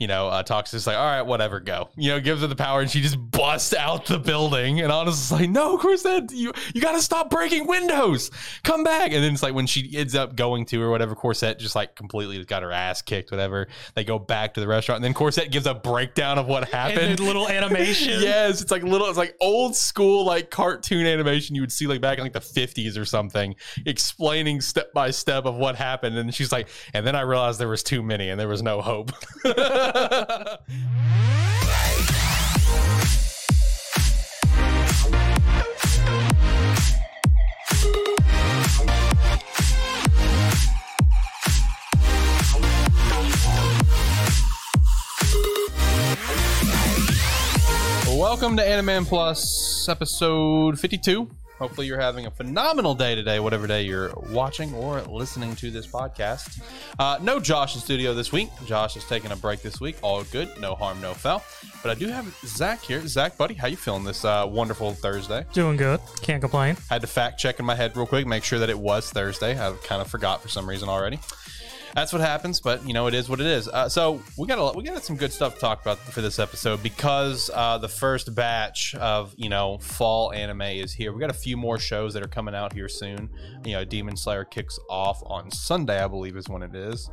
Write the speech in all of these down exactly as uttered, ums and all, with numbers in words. you know, uh, Tox is like, all right, whatever, go. You know, gives her the power and she just busts out the building. And Ana's is like, no, Corsette, you you got to stop breaking windows. Come back. And then it's like when she ends up going to or whatever, Corsette just like completely got her ass kicked, whatever. They go back to the restaurant. And then Corsette gives a breakdown of what happened. And little animation. Yes, it's like little, it's like old school, like cartoon animation you would see like back in like the fifties or something, explaining step by step of what happened. And she's like, and then I realized there was too many and there was no hope. Welcome to Animan Plus, episode fifty-two. Hopefully you're having a phenomenal day today, whatever day you're watching or listening to this podcast. Uh, no Josh in studio this week. Josh is taking a break this week. All good. No harm, no foul. But I do have Zach here. Zach, buddy, how you feeling this uh, wonderful Thursday? Doing good. Can't complain. I had to fact check in my head real quick, make sure that it was Thursday. I kind of forgot for some reason already. That's what happens, but you know, it is what it is. Uh, so we got a, we got some good stuff to talk about for this episode because uh, the first batch of, you know, fall anime is here. We got a few more shows that are coming out here soon. You know, Demon Slayer kicks off on Sunday, I believe is when it is.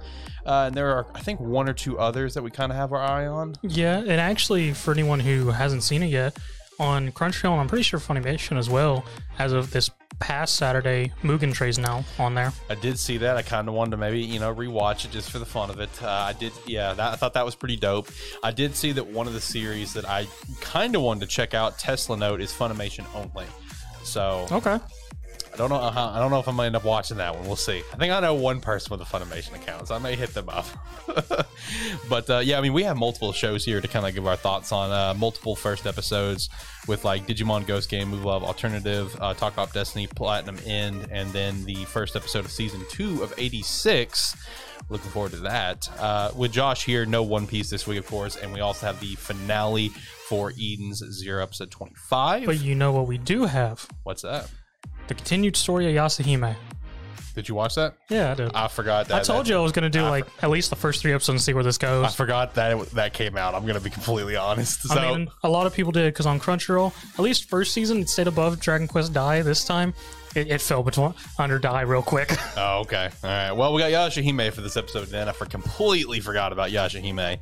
Uh, and there are, I think, one or two others that we kind of have our eye on. Yeah, and actually, for anyone who hasn't seen it yet, on Crunchyroll, and I'm pretty sure Funimation as well, as of this past Saturday, Mugen Tray's now on there. I did see that. I kind of wanted to maybe, you know, rewatch it just for the fun of it. Uh, I did, yeah, that, I thought that was pretty dope. I did see that one of the series that I kind of wanted to check out, Tessaiga Note, is Funimation only. So, okay. I don't know how, I don't know if I'm going to end up watching that one. We'll see. I think I know one person with a Funimation account, so I may hit them up. But uh, yeah, I mean, we have multiple shows here to kind of give our thoughts on uh, multiple first episodes with like Digimon Ghost Game, Muv-Luv Alternative, uh, Takt Op Destiny, Platinum End, and then the first episode of Season two of eighty-six. Looking forward to that. Uh, with Josh here, no One Piece this week, of course, and we also have the finale for Eden's Zero, episode twenty-five. But you know what we do have? What's that? The continued story of Yashahime. Did you watch that? Yeah, I did. I forgot that. I told that, you I was going to do I like for- at least the first three episodes and see where this goes. I forgot that it, that came out. I'm going to be completely honest. So. I mean, a lot of people did because on Crunchyroll, at least first season, it stayed above Dragon Quest Dai. This time, it, it fell between, under Dai real quick. Oh, okay. All right. Well, we got Yashahime for this episode then. I for completely forgot about Yashahime.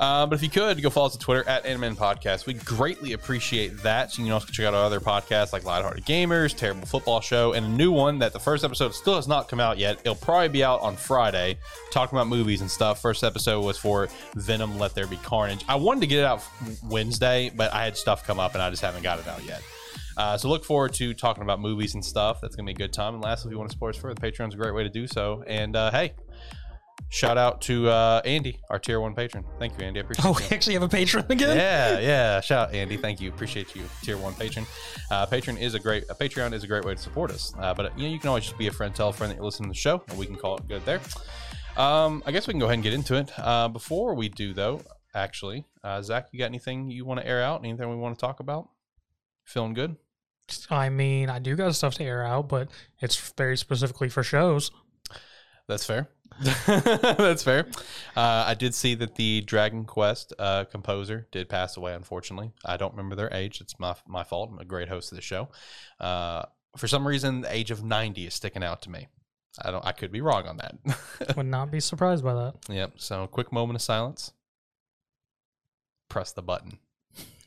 Uh, but if you could, go follow us on Twitter at Animan Podcast. We greatly appreciate that. You can also check out our other podcasts like Lighthearted Gamers, Terrible Football Show, and a new one that the first episode still has not come out yet. It'll probably be out on Friday, talking about movies and stuff. First episode was for Venom, Let There Be Carnage. I wanted to get it out Wednesday, but I had stuff come up and I just haven't got it out yet. Uh, so look forward to talking about movies and stuff. That's going to be a good time. And lastly, if you want to support us further, Patreon's a great way to do so. And uh, hey, shout out to uh, Andy, our tier one patron. Thank you, Andy. I appreciate it. Oh, we actually have a patron again? Yeah, yeah. Shout out, Andy. Thank you. Appreciate you, tier one patron. Uh, patron is a great, uh, Patreon is a great way to support us. Uh, but you know, you can always just be a friend, tell a friend that you're listening to the show, and we can call it good there. Um, I guess we can go ahead and get into it. Uh, before we do, though, actually, uh, Zach, you got anything you want to air out? Anything we want to talk about? Feeling good? I mean, I do got stuff to air out, but it's very specifically for shows. That's fair. That's fair. Uh, I did see that the Dragon Quest uh, composer did pass away, unfortunately. I don't remember their age. It's my my fault. I'm a great host of the show. Uh, for some reason, the age of ninety is sticking out to me. I don't. I could be wrong on that. Would not be surprised by that. Yep. So, quick moment of silence. Press the button.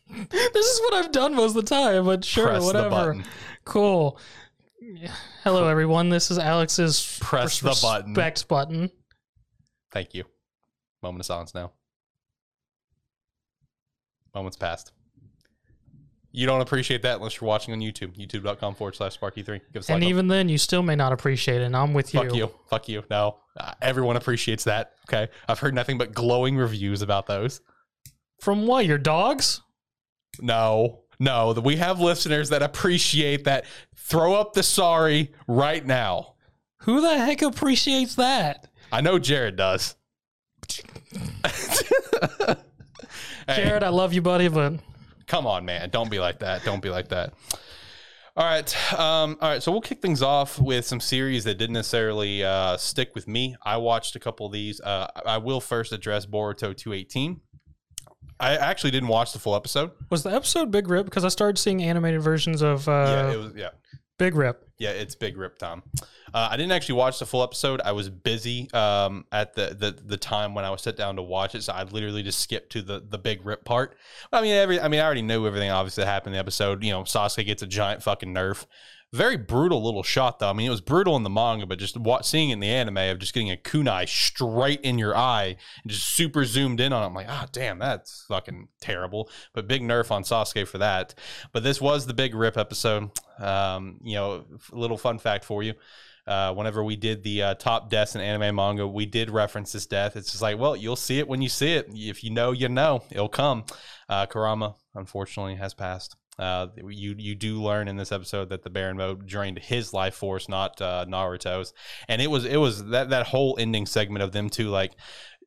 This is what I've done most of the time, but sure, press whatever. Cool. Hello, everyone. This is Alex's press res- the button. Respect button. Thank you. Moment of silence now. Moment's passed. You don't appreciate that unless you're watching on YouTube. YouTube.com forward slash Sparky3. Give us and like even up. Then, you still may not appreciate it, and I'm with you. Fuck you. Fuck you. No. Uh, everyone appreciates that. Okay. I've heard nothing but glowing reviews about those. From what? Your dogs? No. No, we have listeners that appreciate that. Throw up the sorry right now. Who the heck appreciates that? I know Jared does. Hey, Jared, I love you, buddy, but... Come on, man. Don't be like that. Don't be like that. All right. Um, all right. So we'll kick things off with some series that didn't necessarily uh, stick with me. I watched a couple of these. Uh, I will first address Boruto two eighteen. I actually didn't watch the full episode. Was the episode Big Rip? Because I started seeing animated versions of... Uh, yeah, it was, yeah. Big Rip. Yeah, it's Big Rip, Tom. Uh, I didn't actually watch the full episode. I was busy um, at the, the the time when I was set down to watch it, so I literally just skipped to the, the Big Rip part. I mean, every I mean, I already knew everything, obviously, that happened in the episode. You know, Sasuke gets a giant fucking nerf. Very brutal little shot, though. I mean, it was brutal in the manga, but just watch, seeing it in the anime of just getting a kunai straight in your eye and just super zoomed in on it. I'm like, ah, oh, damn, that's fucking terrible. But big nerf on Sasuke for that. But this was the Big Rip episode. Um, you know, little fun fact for you. Uh, whenever we did the uh, top deaths in anime manga, we did reference this death. It's just like, well, you'll see it when you see it. If you know, you know. It'll come. Uh, Kurama, unfortunately, has passed. Uh, you you do learn in this episode that the Baron Mode drained his life force, not uh, Naruto's, and it was it was that that whole ending segment of them two, like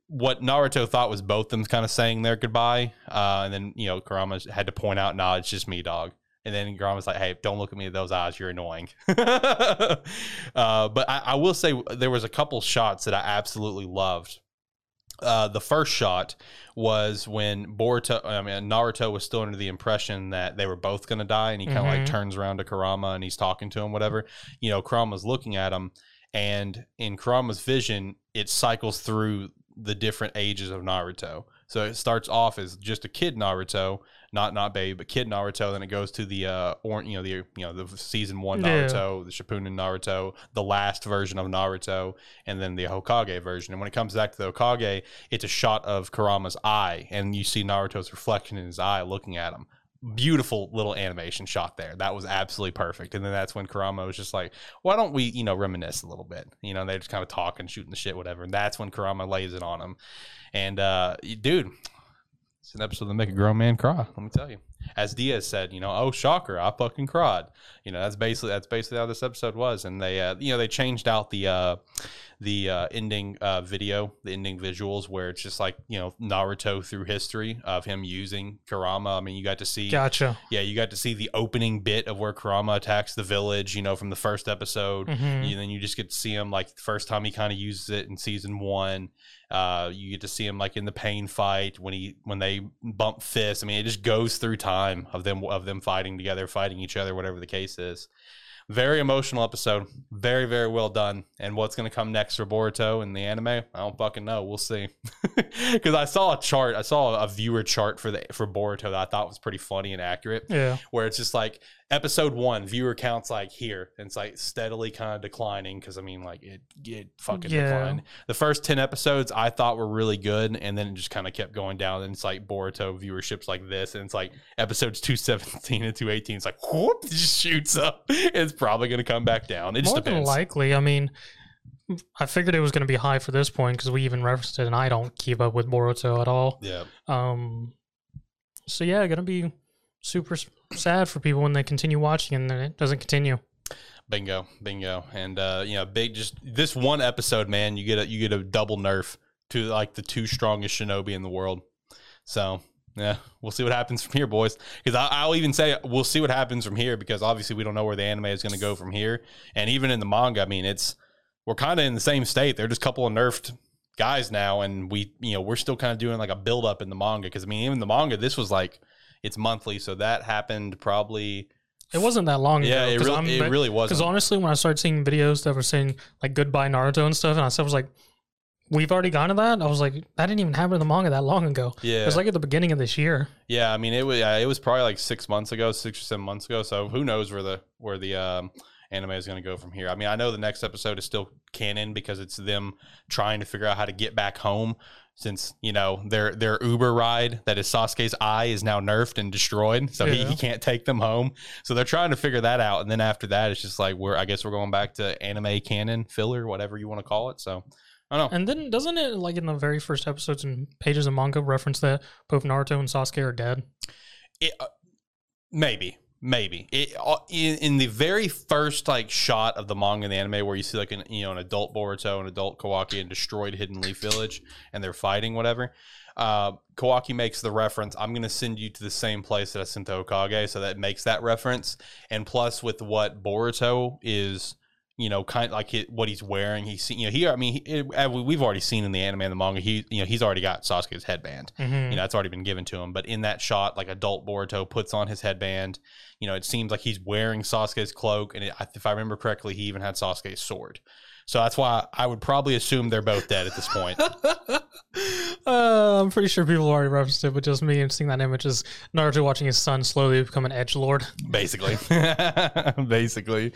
what Naruto thought was both them kind of saying their goodbye, uh, and then you know Kurama had to point out, nah, it's just me, dog. And then Kurama's like, hey, don't look at me with those eyes, you're annoying. uh, but I, I will say there was a couple shots that I absolutely loved. Uh, the first shot was when Boruto, I mean, Naruto was still under the impression that they were both going to die. And he kind of mm-hmm. like turns around to Kurama and he's talking to him, whatever, you know, Kurama's looking at him, and in Kurama's vision, it cycles through the different ages of Naruto. So it starts off as just a kid Naruto, not not baby, but kid Naruto. Then it goes to the uh, or you know the you know the season one Naruto, yeah. the Shippuden Naruto, the last version of Naruto, and then the Hokage version. And when it comes back to the Hokage, it's a shot of Kurama's eye, and you see Naruto's reflection in his eye, looking at him. Beautiful little animation shot there. That was absolutely perfect. And then that's when Kurama was just like, why don't we, you know, reminisce a little bit? You know, they just kind of talking, shooting the shit, whatever. And that's when Kurama lays it on him. And, uh, dude, it's an episode that make a grown man cry. Let me tell you. As Diaz said, you know, oh, shocker, I fucking cried. You know, that's basically that's basically how this episode was. And they, uh, you know, they changed out the uh, the uh, ending uh, video, the ending visuals, where it's just like, you know, Naruto through history of him using Kurama. I mean, you got to see. Gotcha. Yeah, you got to see the opening bit of where Kurama attacks the village, you know, from the first episode. Mm-hmm. And then you just get to see him, like, the first time he kind of uses it in season one. Uh, you get to see him, like, in the pain fight when he when they bump fists. I mean, it just goes through time. Time of them of them fighting together, fighting each other, whatever the case is. Very emotional episode. Very, very well done. And what's going to come next for Boruto in the anime? I don't fucking know. We'll see. Because I saw a chart. I saw a viewer chart for the for Boruto that I thought was pretty funny and accurate. Yeah. Where it's just like episode one, viewer counts like here. And it's like steadily kind of declining because, I mean, like it, it fucking yeah. declined. The first ten episodes I thought were really good. And then it just kind of kept going down. And it's like Boruto viewership's like this. And it's like episodes two seventeen and two eighteen. It's like, whoop, it just shoots up. It's probably going to come back down. It just More depends. Than likely. I mean, I figured it was going to be high for this point because we even referenced it, and I don't keep up with Boruto at all. Yeah. Um. So yeah, going to be super sad for people when they continue watching and then it doesn't continue. Bingo, bingo, and uh, you know, big. Just this one episode, man. You get a you get a double nerf to like the two strongest shinobi in the world. So. Yeah, we'll see what happens from here, boys. Because I'll even say we'll see what happens from here because obviously we don't know where the anime is going to go from here. And even in the manga, I mean, it's we're kind of in the same state. They're just a couple of nerfed guys now, and we, you know, we're still kind of doing like a build up in the manga. Because I mean, even the manga, this was like it's monthly, so that happened probably. It wasn't that long yeah, ago. Yeah, it, really, it really wasn't. Because honestly, when I started seeing videos that were saying like goodbye Naruto and stuff, and I was like. We've already gone to that? I was like, that didn't even happen in the manga that long ago. Yeah. It was like at the beginning of this year. Yeah, I mean, it was uh, it was probably like six months ago, six or seven months ago. So who knows where the where the um, anime is going to go from here. I mean, I know the next episode is still canon because it's them trying to figure out how to get back home since, you know, their their Uber ride that is Sasuke's eye is now nerfed and destroyed. So yeah. he, he can't take them home. So they're trying to figure that out. And then after that, it's just like, we're I guess we're going back to anime canon, filler, whatever you want to call it. So... I know. And then doesn't it like in the very first episodes and pages of manga reference that both Naruto and Sasuke are dead? It, uh, maybe. Maybe it in, in the very first like shot of the manga and the anime where you see like an you know an adult Boruto, an adult Kawaki, and destroyed Hidden Leaf Village, and they're fighting whatever. Uh, Kawaki makes the reference, I'm going to send you to the same place that I sent to Hokage, so that makes that reference. And plus, with what Boruto is, you know, kind of like it, what he's wearing, he's you know he I mean he, it, we've already seen in the anime and the manga, he you know he's already got Sasuke's headband, mm-hmm. you know that's already been given to him. But in that shot, like adult Boruto puts on his headband. You know, it seems like he's wearing Sasuke's cloak, and it, if I remember correctly, he even had Sasuke's sword. So that's why I would probably assume they're both dead at this point. uh, I'm pretty sure people already referenced it, but just me and seeing that image is Naruto watching his son slowly become an edgelord. Basically, basically.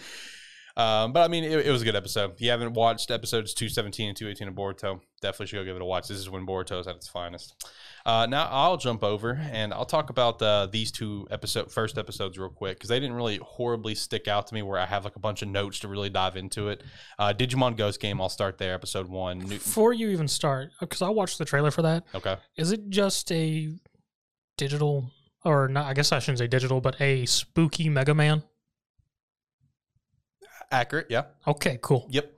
Um, but I mean, it, it was a good episode. If you haven't watched episodes two seventeen and two eighteen of Boruto, definitely should go give it a watch. This is when Boruto is at its finest. Uh, now I'll jump over and I'll talk about uh, these two episode first episodes real quick because they didn't really horribly stick out to me where I have like a bunch of notes to really dive into it. Uh, Digimon Ghost Game, I'll start there. Episode one. New- Before you even start, because I watched the trailer for that. Okay. Is it just a digital, or not? I guess I shouldn't say digital, but a spooky Mega Man? Accurate, yeah. Okay, cool. Yep.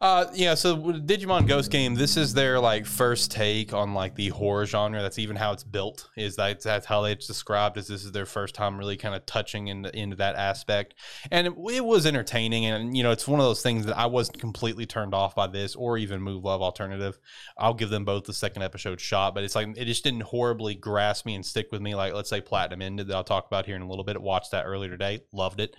Uh, yeah, so with Digimon Ghost Game, this is their like first take on like the horror genre. That's even how it's built. Is that that's how it's described as this is their first time really kind of touching in, into that aspect. And it, it was entertaining. And, you know, it's one of those things that I wasn't completely turned off by this or even Muv-Luv Alternative. I'll give them both the second episode shot, but it's like it just didn't horribly grasp me and stick with me. Like, let's say Platinum End that I'll talk about here in a little bit. Watched that earlier today. Loved it.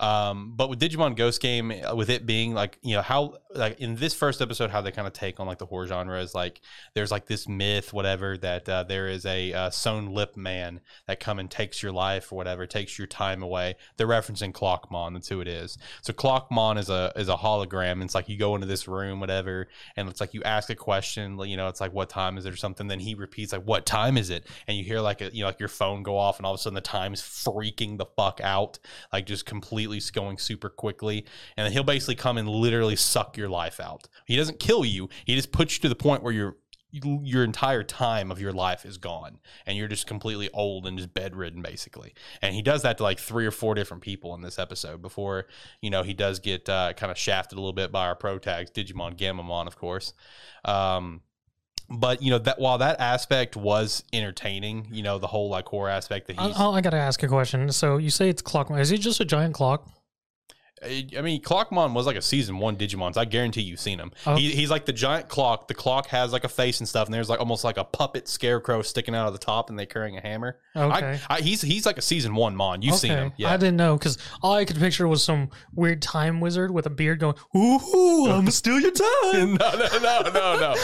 Um, but with Digimon Ghost Game, with it being like, you know, how like in this first episode, how they kind of take on like the horror genre is like there's like this myth, whatever, that uh, there is a uh, sewn lip man that come and takes your life or whatever, takes your time away. They're referencing Clockmon. That's who it is. So Clockmon is a is a hologram. It's like you go into this room, whatever, and it's like you ask a question. You know, it's like what time is it or something. Then he repeats like what time is it, and you hear like a, you know like your phone go off, and all of a sudden the time's freaking the fuck out, like just completely. Going super quickly, and then he'll basically come and literally suck your life out. He doesn't kill you, he just puts you to the point where your your entire time of your life is gone and you're just completely old and just bedridden basically. And he does that to like three or four different people in this episode before, you know, he does get uh, kind of shafted a little bit by our pro tags, Digimon Gamamon of course. um But, you know, that while that aspect was entertaining, you know, the whole like horror aspect that he's... I, I got to ask a question. So you say it's Clockmon. Is he just a giant clock? I, I mean, Clockmon was like a season one Digimon, so I guarantee you've seen him. Okay. He, he's like the giant clock. The clock has like a face and stuff, and there's like almost like a puppet scarecrow sticking out of the top, and they're carrying a hammer. Okay. I, I, he's he's like a season one Mon. You've okay. seen him. Yeah. I didn't know, because all I could picture was some weird time wizard with a beard going, ooh, I'm steal your time. no, no, no, no, no.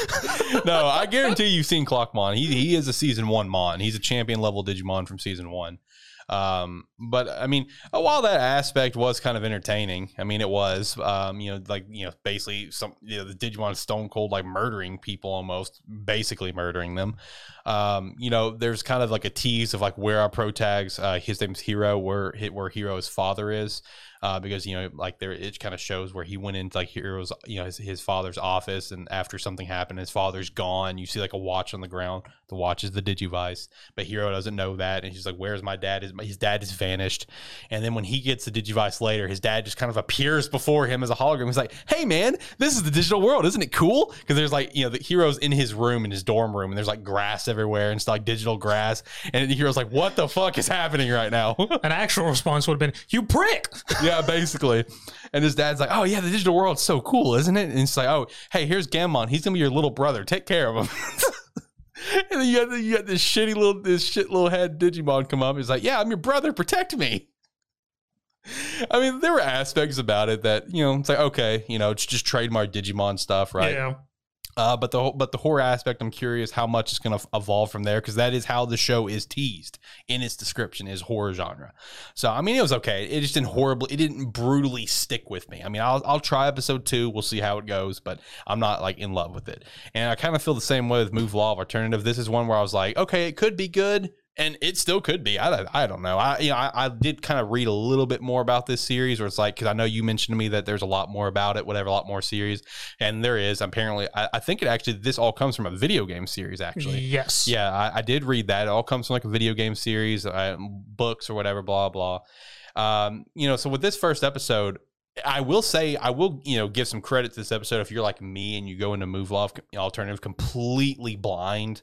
No, I guarantee you've seen Clockmon. He, he is a season one Mon. He's a champion level Digimon from season one. Um, but I mean, while that aspect was kind of entertaining, I mean, it was, um, you know, like, you know, basically some, you know, the Digimon Stone Cold, like murdering people, almost basically murdering them. Um, you know, there's kind of like a tease of like where our pro tags, uh, his name's Hero, where, where Hero's father is. Uh, because, you know, like there, it kind of shows where he went into like Hero's, you know, his, his father's office, and after something happened, his father's gone. You see like a watch on the ground. The watch is the Digivice, but Hero doesn't know that. And he's like, where's my dad? His, his dad is vanished. And then when he gets the Digivice later, his dad just kind of appears before him as a hologram. He's like, hey man, this is the digital world. Isn't it cool? Because there's like, you know, the Hero's in his room, in his dorm room, and there's like grass everywhere and it's like digital grass. And the Hero's like, what the fuck is happening right now? An actual response would have been, you prick. Yeah. Yeah, basically. And his dad's like, oh yeah, the digital world's so cool, isn't it? And it's like, oh, hey, here's Gammon. He's going to be your little brother. Take care of him. And then you got, the, you got this shitty little, this shit little head Digimon come up. He's like, yeah, I'm your brother. Protect me. I mean, there were aspects about it that, you know, it's like, okay, you know, it's just trademark Digimon stuff, right? Yeah. Uh, but the but the horror aspect, I'm curious how much it's going to evolve from there, because that is how the show is teased in its description, is horror genre. So I mean, it was okay. It just didn't horribly, it didn't brutally stick with me. I mean, I'll I'll try episode two. We'll see how it goes, but I'm not like in love with it. And I kind of feel the same way with Muv-Luv Alternative. This is one where I was like, okay, it could be good. And it still could be. I, I don't know. I you know I, I did kind of read a little bit more about this series, or it's like, because I know you mentioned to me that there's a lot more about it, whatever, a lot more series, and there is. Apparently, I, I think it actually this all comes from a video game series. Actually, yes, yeah, I, I did read that. It all comes from like a video game series, uh, books or whatever, blah blah. Um, you know, so with this first episode, I will say, I will, you know, give some credit to this episode. If you're like me and you go into Muv-Luv Alternative completely blind,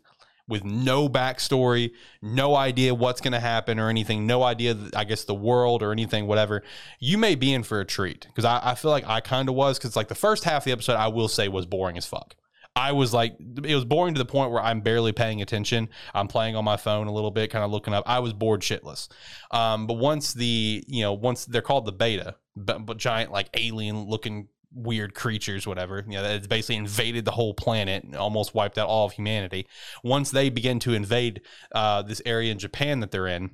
with no backstory, no idea what's going to happen or anything, no idea, I guess, the world or anything, whatever, you may be in for a treat. Because I, I feel like I kind of was, because like the first half of the episode, I will say, was boring as fuck. I was like, it was boring to the point where I'm barely paying attention. I'm playing on my phone a little bit, kind of looking up. I was bored shitless. Um, but once the, you know, once they're called the beta, but, but giant like alien looking weird creatures, whatever, you know, that's basically invaded the whole planet and almost wiped out all of humanity. Once they begin to invade uh, this area in Japan that they're in,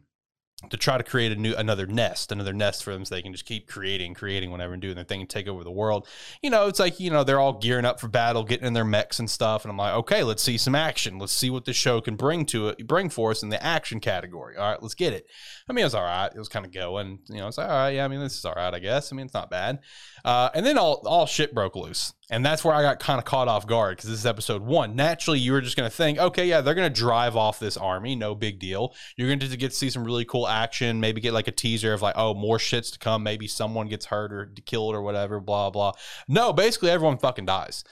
to try to create a new, another nest, another nest for them, so they can just keep creating, creating whatever and doing their thing and take over the world. You know, it's like, you know, they're all gearing up for battle, getting in their mechs and stuff. And I'm like, okay, let's see some action. Let's see what the show can bring to it, bring for us in the action category. All right, let's get it. I mean, it was all right. It was kind of going, you know, it's like, all right. Yeah. I mean, this is all right, I guess. I mean, it's not bad. Uh, and then all, all shit broke loose. And that's where I got kind of caught off guard, because this is episode one. Naturally, you were just going to think, okay, yeah, they're going to drive off this army. No big deal. You're going to get to see some really cool action, maybe get like a teaser of like, oh, more shit's to come. Maybe someone gets hurt or killed or whatever, blah, blah. No, basically everyone fucking dies.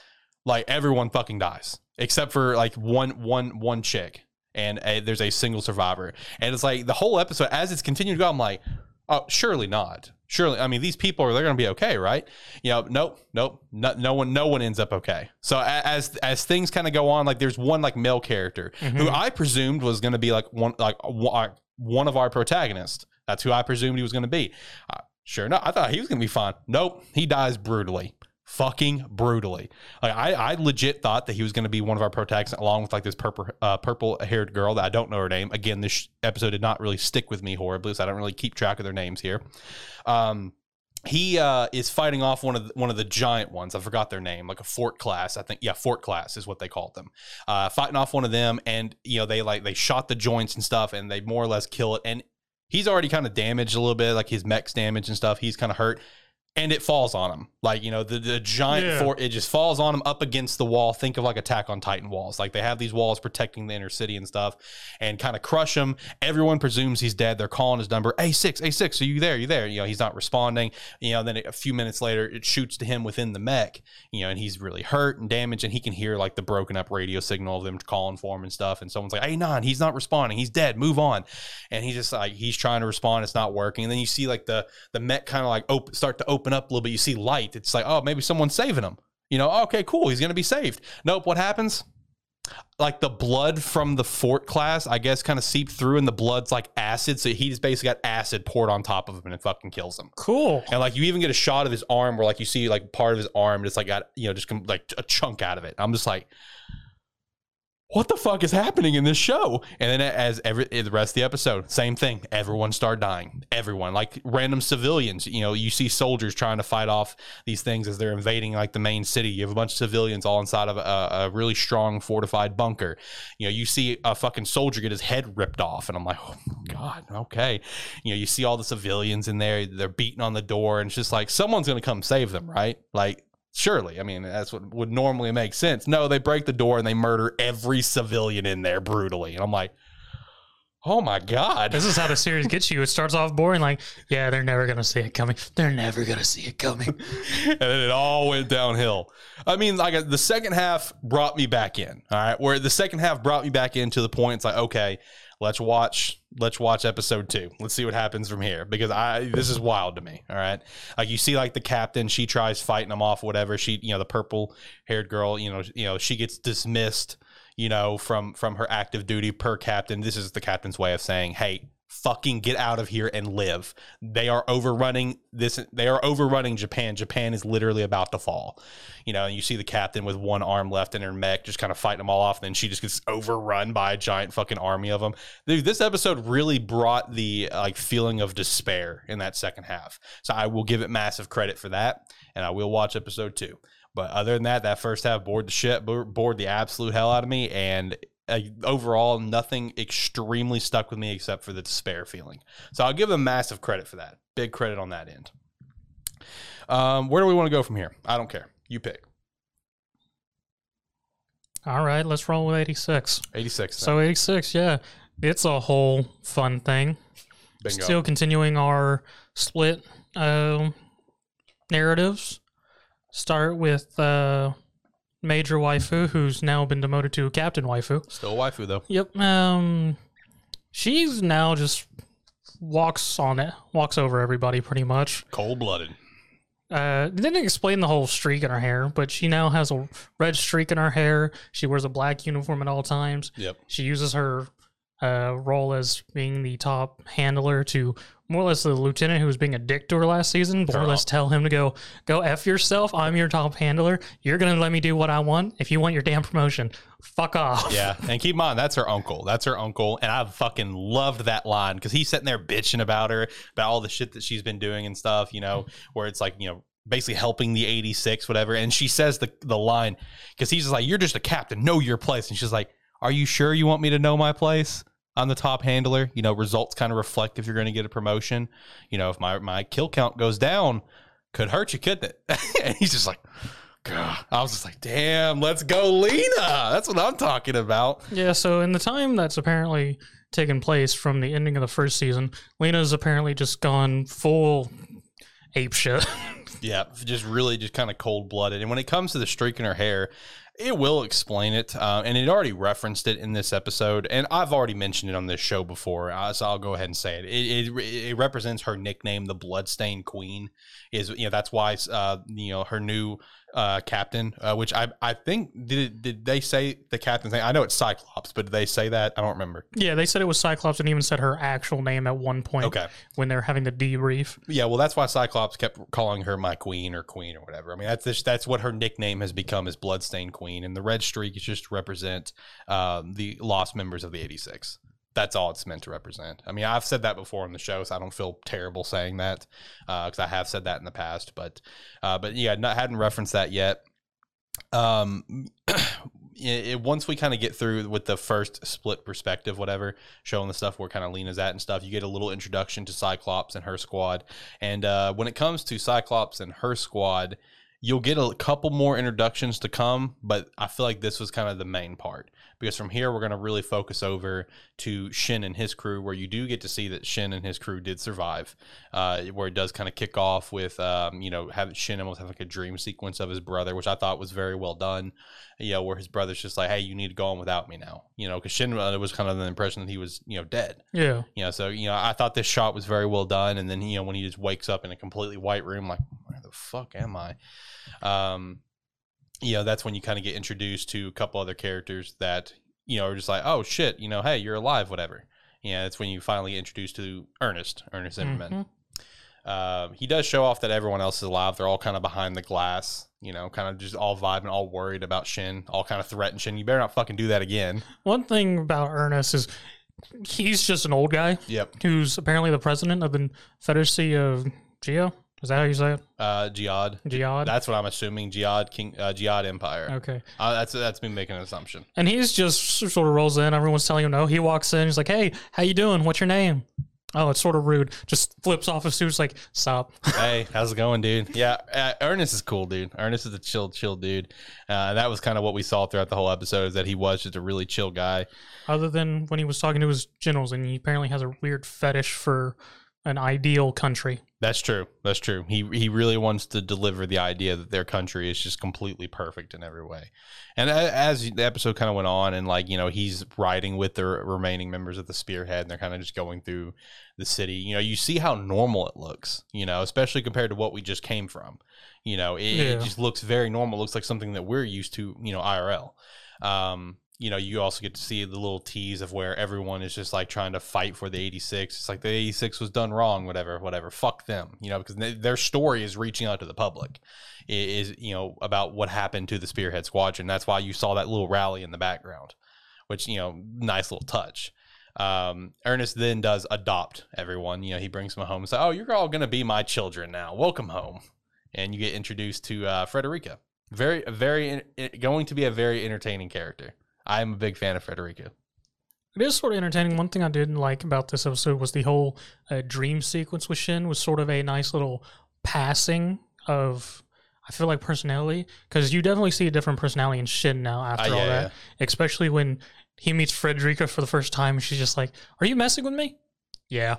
Like everyone fucking dies, except for like one, one, one chick. And a, there's a single survivor. And it's like the whole episode, as it's continued to go, I'm like, oh, surely not. Surely, I mean, these people are—they're going to be okay, right? You know, nope, nope, no, no one, no one ends up okay. So as as things kind of go on, like there's one like male character mm-hmm. who I presumed was going to be like one like one of our protagonists. That's who I presumed he was going to be. Uh, sure enough, I thought he was going to be fine. Nope, he dies brutally. Fucking brutally. Like I, I legit thought that he was going to be one of our protagonists, along with like this purple, uh, purple haired girl that I don't know her name. Again, this sh- episode did not really stick with me horribly, so I don't really keep track of their names here. Um, he uh, is fighting off one of the, one of the giant ones. I forgot their name, like a fort class. I think, yeah, fort class is what they called them. Uh, fighting off one of them, and you know they like they shot the joints and stuff, and they more or less kill it. And he's already kind of damaged a little bit, like his mech's damaged and stuff. He's kind of hurt. And it falls on him. Like, you know, the, the giant yeah. fort, it just falls on him up against the wall. Think of like Attack on Titan walls. Like they have these walls protecting the inner city and stuff, and kind of crush him. Everyone presumes he's dead. They're calling his number, A six, A six, are you there? Are you there? You know, he's not responding. You know, then a few minutes later, it shoots to him within the mech, you know, and he's really hurt and damaged, and he can hear like the broken up radio signal of them calling for him and stuff. And someone's like, hey, nine, he's not responding. He's dead. Move on. And he's just like, he's trying to respond. It's not working. And then you see like the, the mech kind of like open, start to open up a little bit. You see light. It's like, oh, maybe someone's saving him, you know. Okay, cool, he's gonna be saved. Nope. What happens? Like the blood from the fort class, I guess, kind of seeped through, and the blood's like acid, so he just basically got acid poured on top of him, and it fucking kills him. Cool. And like you even get a shot of his arm where like you see like part of his arm just like got, you know, just like a chunk out of it. I'm just like, what the fuck is happening in this show? And then as every the rest of the episode, same thing. Everyone start dying. Everyone, like random civilians. You know, you see soldiers trying to fight off these things as they're invading like the main city. You have a bunch of civilians all inside of a, a really strong fortified bunker. You know, you see a fucking soldier get his head ripped off, and I'm like, oh my god, okay. You know, you see all the civilians in there. They're beating on the door, and it's just like someone's gonna come save them, right? Like. Surely. I mean, that's what would normally make sense. No, they break the door and they murder every civilian in there brutally. And I'm like, oh my God. This is how the series gets you. It starts off boring, like, yeah, they're never going to see it coming. They're never going to see it coming. And then it all went downhill. I mean, like the second half brought me back in. All right. Where the second half brought me back in to the point, it's like, okay, let's watch, let's watch episode two. Let's see what happens from here, because I, this is wild to me. All right. Like you see like the captain, she tries fighting him off, whatever. She, you know, the purple haired girl, you know, you know, she gets dismissed, you know, from, from her active duty per captain. This is the captain's way of saying, hey, fucking get out of here and live. They are overrunning this. They are overrunning Japan. Japan is literally about to fall. You know, and you see the captain with one arm left in her mech, just kind of fighting them all off. And then she just gets overrun by a giant fucking army of them. Dude, this episode really brought the like feeling of despair in that second half. So I will give it massive credit for that. And I will watch episode two. But other than that, that first half bored the shit, bored the absolute hell out of me. And I, overall, nothing extremely stuck with me except for the despair feeling. So I'll give them massive credit for that. Big credit on that end. Um, where do we want to go from here? I don't care. You pick. All right, let's roll with eighty-six. eighty-six. Then. So eighty-six, yeah. It's a whole fun thing. Bingo. Still continuing our split uh, narratives. Start with... Uh, Major Waifu, who's now been demoted to Captain Waifu. Still Waifu, though. Yep. Um, she's now just walks on it, walks over everybody pretty much. Cold-blooded. Uh, didn't explain the whole streak in her hair, but she now has a red streak in her hair. She wears a black uniform at all times. Yep. She uses her uh, role as being the top handler to more or less the lieutenant who was being a dick to her last season. More or less tell him to go, go F yourself. I'm your top handler. You're going to let me do what I want. If you want your damn promotion, fuck off. Yeah. And keep in mind, that's her uncle. That's her uncle. And I fucking loved that line because he's sitting there bitching about her, about all the shit that she's been doing and stuff, you know, where it's like, you know, basically helping the eighty-six, whatever. And she says the, the line because he's just like, you're just a captain. Know your place. And she's like, are you sure you want me to know my place? I'm the top handler. You know, results kind of reflect if you're going to get a promotion. You know, if my, my kill count goes down, could hurt you, couldn't it? And he's just like, God. I was just like, damn, let's go, Lena. That's what I'm talking about. Yeah, so in the time that's apparently taken place from the ending of the first season, Lena's apparently just gone full ape shit. Yeah, just really just kind of cold-blooded. And when it comes to the streak in her hair, it will explain it, uh, and it already referenced it in this episode, and I've already mentioned it on this show before, uh, so I'll go ahead and say it. It, it. it represents her nickname, the Bloodstained Queen. Is you know that's why uh, you know her new uh, captain, uh, which I I think did did they say the captain's name? I know it's Cyclops, but did they say that? I don't remember. Yeah, they said it was Cyclops, and even said her actual name at one point. Okay. When they're having the debrief. Yeah, well, that's why Cyclops kept calling her my queen or queen or whatever. I mean, that's this, that's what her nickname has become is Bloodstained Queen. And the red streak is just to represent um, the lost members of the eighty-six. That's all it's meant to represent. I mean, I've said that before on the show, so I don't feel terrible saying that because uh, I have said that in the past. But, uh, but yeah, not hadn't referenced that yet. Um, it, it, once we kind of get through with the first split perspective, whatever, showing the stuff where kind of Lena's at and stuff, you get a little introduction to Cyclops and her squad. And uh, when it comes to Cyclops and her squad, you'll get a couple more introductions to come, but I feel like this was kind of the main part because from here we're going to really focus over to Shin and his crew, where you do get to see that Shin and his crew did survive, uh, where it does kind of kick off with, um, you know, have Shin almost have like a dream sequence of his brother, which I thought was very well done, you know, where his brother's just like, hey, you need to go on without me now, you know, because Shin was kind of the impression that he was, you know, dead. Yeah. You know, so, you know, I thought this shot was very well done. And then, you know, when he just wakes up in a completely white room, like, where the fuck am I? Um, you know, that's when you kind of get introduced to a couple other characters that, you know, are just like, oh shit, you know, hey, you're alive, whatever. Yeah, you know, that's when you finally get introduced to Ernest, Ernest Zimmerman. Mm-hmm. Uh, he does show off that everyone else is alive. They're all kind of behind the glass, you know, kind of just all vibing, all worried about Shin, all kind of threatened Shin. You better not fucking do that again. One thing about Ernest is he's just an old guy. Yep. Who's apparently the president of the Federacy of Geo. Is that how you say it? Uh, Jihad. Jihad. That's what I'm assuming. Jihad King. Uh, Jihad Empire. Okay. Uh, that's that's me making an assumption. And he's just sort of rolls in. Everyone's telling him no. He walks in. He's like, "Hey, how you doing? What's your name?" Oh, it's sort of rude. Just flips off his suit. Like, stop. Hey, how's it going, dude? Yeah, uh, Ernest is cool, dude. Ernest is a chill, chill dude. Uh, that was kind of what we saw throughout the whole episode, is that he was just a really chill guy. Other than when he was talking to his generals, and he apparently has a weird fetish for an ideal country. That's true. That's true. He he really wants to deliver the idea that their country is just completely perfect in every way. And as the episode kind of went on, and like, you know, he's riding with the remaining members of the Spearhead, and they're kind of just going through the city. You know, you see how normal it looks, you know, especially compared to what we just came from. You know, it, yeah. it just looks very normal. It looks like something that we're used to, you know, I R L. Um, You know, you also get to see the little tease of where everyone is just like trying to fight for the eighty-six. It's like the eighty-six was done wrong, whatever, whatever. Fuck them, you know, because they, their story is reaching out to the public, it is, you know, about what happened to the Spearhead Squadron. That's why you saw that little rally in the background, which, you know, nice little touch. Um, Ernest then does adopt everyone. You know, he brings them home and says, oh, you're all going to be my children now. Welcome home. And you get introduced to uh, Frederica. Very, very, in- going to be a very entertaining character. I'm a big fan of Frederica. It is sort of entertaining. One thing I didn't like about this episode was the whole uh, dream sequence with Shin was sort of a nice little passing of, I feel like, personality. Because you definitely see a different personality in Shin now after uh, all yeah, that. Yeah. Especially when he meets Frederica for the first time. And she's just like, are you messing with me? Yeah.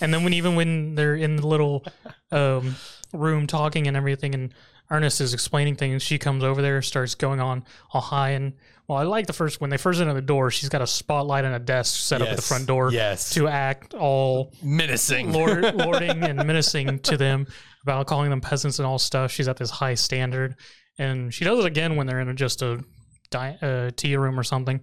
And then when even when they're in the little um, room talking and everything and Ernest is explaining things, she comes over there, starts going on all high. And, well, I like the first, when they first enter the door, she's got a spotlight and a desk set yes. up at the front door yes. to act all menacing, lord, lording and menacing to them about calling them peasants and all stuff. She's at this high standard. And she does it again when they're in just a, di- a tea room or something.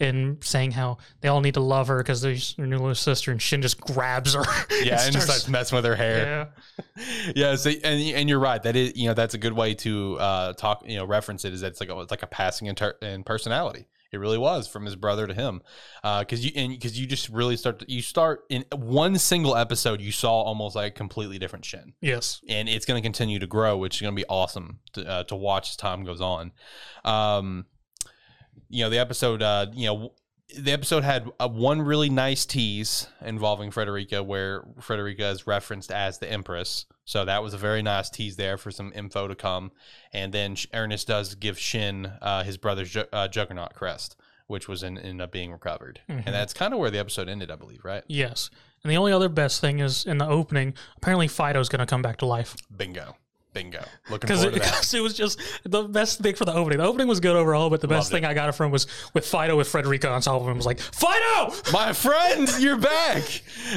And saying how they all need to love her because she's her new little sister, and Shin just grabs her. Yeah, and, and starts, starts messing with her hair. Yeah, yeah. So, and and you're right. That is, you know, that's a good way to uh, talk. You know, reference it is that it's like a, it's like a passing inter- in personality. It really was from his brother to him, because uh, you and because you just really start. To, you start in one single episode. You saw almost like a completely different Shin. Yes, and it's going to continue to grow, which is going to be awesome to uh, to watch as time goes on. Um, You know, the episode, uh, you know, the episode had a, one really nice tease involving Frederica, where Frederica is referenced as the Empress. So that was a very nice tease there for some info to come. And then Ernest does give Shin uh, his brother's ju- uh, Juggernaut crest, which was in, ended up being recovered. Mm-hmm. And that's kind of where the episode ended, I believe, right? Yes. And the only other best thing is in the opening, apparently Fido's going to come back to life. Bingo. Bingo. Looking forward it, to that. Because it was just the best thing for the opening. The opening was good overall, but the Loved best thing it. I got it from was with Fido with Frederica on top of him. It was like, Fido! My friend, you're back!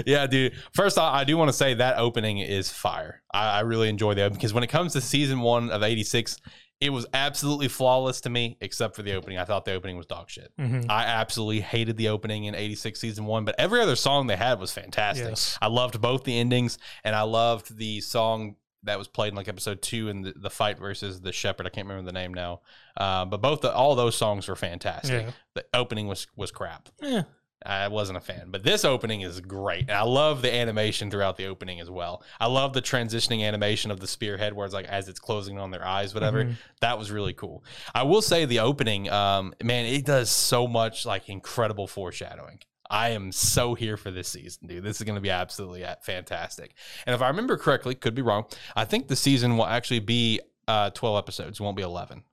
Yeah, dude. First off, I do want to say that opening is fire. I, I really enjoy the opening because when it comes to season one of eighty-six, it was absolutely flawless to me, except for the opening. I thought the opening was dog shit. Mm-hmm. I absolutely hated the opening in eighty-six season one, but every other song they had was fantastic. Yes. I loved both the endings, and I loved the song that was played in like episode two in the, the fight versus the shepherd. I can't remember the name now. Uh, but both the, all those songs were fantastic. Yeah. The opening was, was crap. Yeah. I wasn't a fan, but this opening is great. And I love the animation throughout the opening as well. I love the transitioning animation of the spearhead where it's like, as it's closing on their eyes, whatever, mm-hmm. That was really cool. I will say the opening, um, man, it does so much like incredible foreshadowing. I am so here for this season, dude. This is going to be absolutely fantastic. And if I remember correctly, could be wrong, I think the season will actually be uh, twelve episodes. It won't be eleven.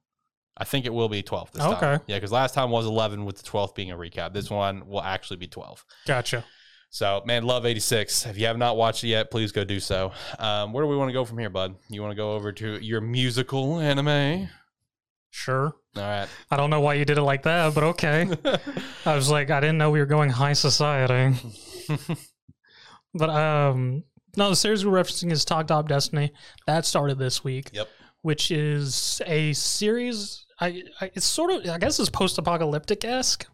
I think it will be twelve this okay. time. Yeah, because last time was eleven with the twelfth being a recap. This one will actually be twelve. Gotcha. So, man, love eighty-six. If you have not watched it yet, please go do so. Um, where do we want to go from here, bud? You want to go over to your musical anime? Sure. All right. I don't know why you did it like that, but okay. I was like, I didn't know we were going high society. But um, no, the series we're referencing is Takt Op Destiny. That started this week. Yep. Which is a series. I, I it's sort of I guess it's post-apocalyptic esque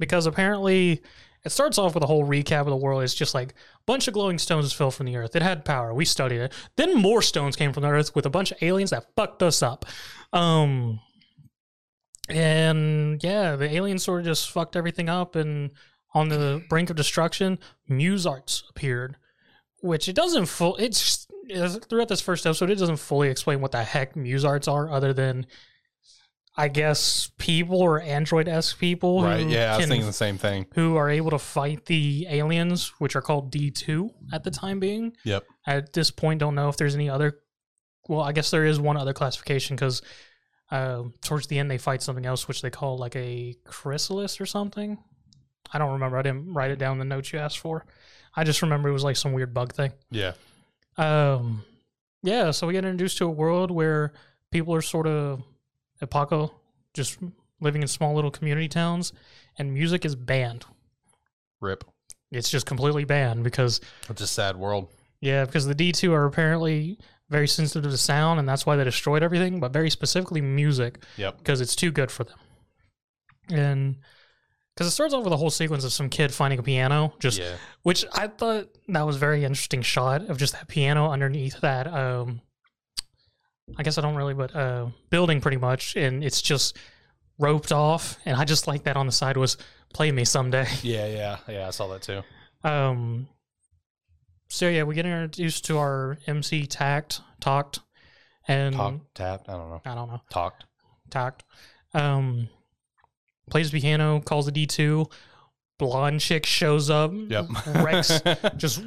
because apparently it starts off with a whole recap of the world. It's just like a bunch of glowing stones fell from the earth. It had power. We studied it. Then more stones came from the earth with a bunch of aliens that fucked us up. Um, and yeah, the aliens sort of just fucked everything up, and on the brink of destruction, Muzarts appeared, which it doesn't full. It's throughout this first episode, it doesn't fully explain what the heck Muzarts are, other than I guess people or android-esque people, right? Who yeah, I was can, thinking the same thing. Who are able to fight the aliens, which are called D two at the time being. Yep. At this point, don't know if there's any other. Well, I guess there is one other classification because uh, towards the end they fight something else, which they call like a chrysalis or something. I don't remember. I didn't write it down in the notes you asked for. I just remember it was like some weird bug thing. Yeah. Um. Yeah, so we get introduced to a world where people are sort of apoco, just living in small little community towns, and music is banned. Rip. It's just completely banned because... It's a sad world. Yeah, because the D two are apparently very sensitive to sound, and that's why they destroyed everything, but very specifically music. Yep. Because it's too good for them. And because it starts off with a whole sequence of some kid finding a piano, just yeah. which I thought that was a very interesting shot of just that piano underneath that, um, I guess I don't really, but uh, building pretty much, and it's just roped off, and I just like that on the side was, play me someday. Yeah, yeah, yeah, I saw that too. Um... So, yeah, we get introduced to our M C Takt, Takt, and... Takt, Takt, I don't know. I don't know. Takt. Takt. Um, plays piano, calls a D two, blonde chick shows up, yep. Rex just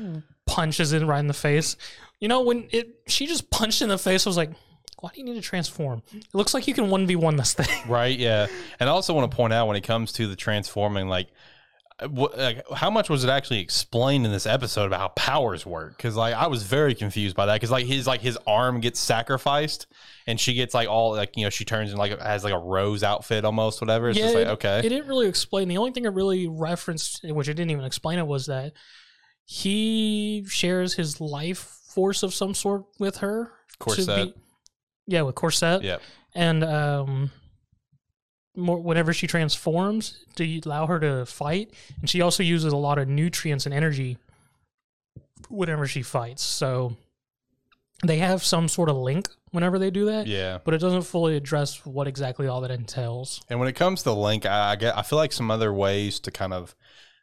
punches it right in the face. You know, when it she just punched in the face, I was like, why do you need to transform? It looks like you can one v one this thing. Right, yeah. And I also want to point out, when it comes to the transforming, like, what, like how much was it actually explained in this episode about how powers work? Because, like, I was very confused by that. Because, like, his like his arm gets sacrificed, and she gets, like, all, like, you know, she turns and, like, has, like, a rose outfit almost, whatever. It's yeah, just like, it, okay. It didn't really explain. The only thing it really referenced, which it didn't even explain it, was that he shares his life force of some sort with her. Corset. Be, yeah, with Corset. Yeah. And um, more, whenever she transforms, do you allow her to fight? And she also uses a lot of nutrients and energy whenever she fights. So they have some sort of link whenever they do that. Yeah. But it doesn't fully address what exactly all that entails. And when it comes to link, I, I, get, I feel like some other ways to kind of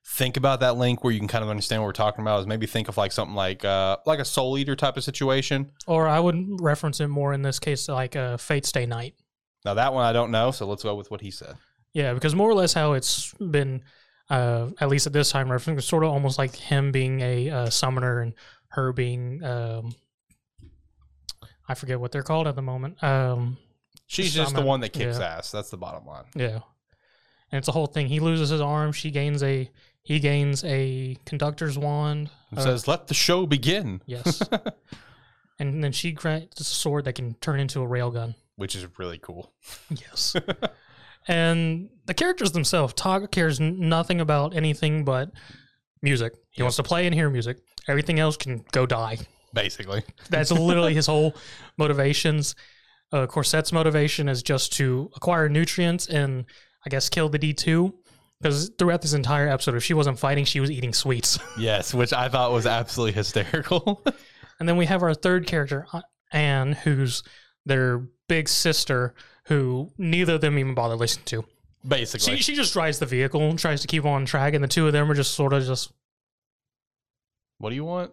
think about that link where you can kind of understand what we're talking about is maybe think of like something like uh like a Soul Eater type of situation, or I would reference it more in this case like a Fate Stay Night. Now that one I don't know, so let's go with what he said. Yeah, because more or less how it's been uh at least at this time referencing sort of almost like him being a uh, summoner and her being um I forget what they're called at the moment. Um she's just the one that kicks yeah. ass. That's the bottom line. Yeah, and it's a whole thing. He loses his arm. She gains a. He gains a conductor's wand. It uh, says, let the show begin. Yes. And then she grants a sword that can turn into a railgun. Which is really cool. Yes. And the characters themselves, Tog cares nothing about anything but music. He yep. wants to play and hear music. Everything else can go die. Basically. That's literally his whole motivations. Uh, Corset's motivation is just to acquire nutrients and, I guess, kill the D two. Because throughout this entire episode, if she wasn't fighting, she was eating sweets. Yes, which I thought was absolutely hysterical. And then we have our third character, Anne, who's their big sister, who neither of them even bother listening to. Basically. She, she just drives the vehicle and tries to keep on track, and the two of them are just sort of just... What do you want?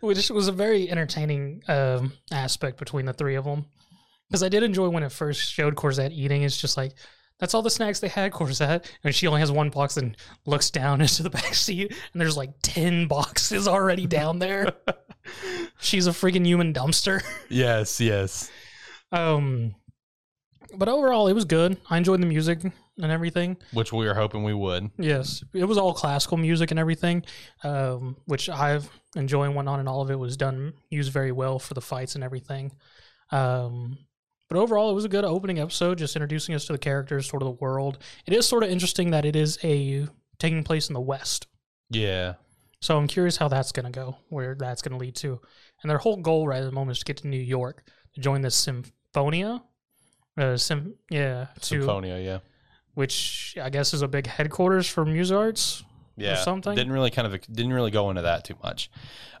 Which was a very entertaining um, aspect between the three of them. Because I did enjoy when it first showed Corset eating. It's just like... That's all the snacks they had, Corset. And she only has one box and looks down into the backseat, and there's like ten boxes already down there. She's a freaking human dumpster. Yes, yes. Um, but overall, it was good. I enjoyed the music and everything. Which we were hoping we would. Yes. It was all classical music and everything, um, which I've enjoyed and whatnot, and all of it was done, used very well for the fights and everything. Um... But overall, it was a good opening episode, just introducing us to the characters, sort of the world. It is sort of interesting that it is a taking place in the West. Yeah. So I'm curious how that's going to go, where that's going to lead to. And their whole goal right at the moment is to get to New York, to join the Symphonia. Uh, Sym- yeah. To, Symphonia, yeah. Which I guess is a big headquarters for music arts. Yeah, or something. Didn't really kind of didn't really go into that too much.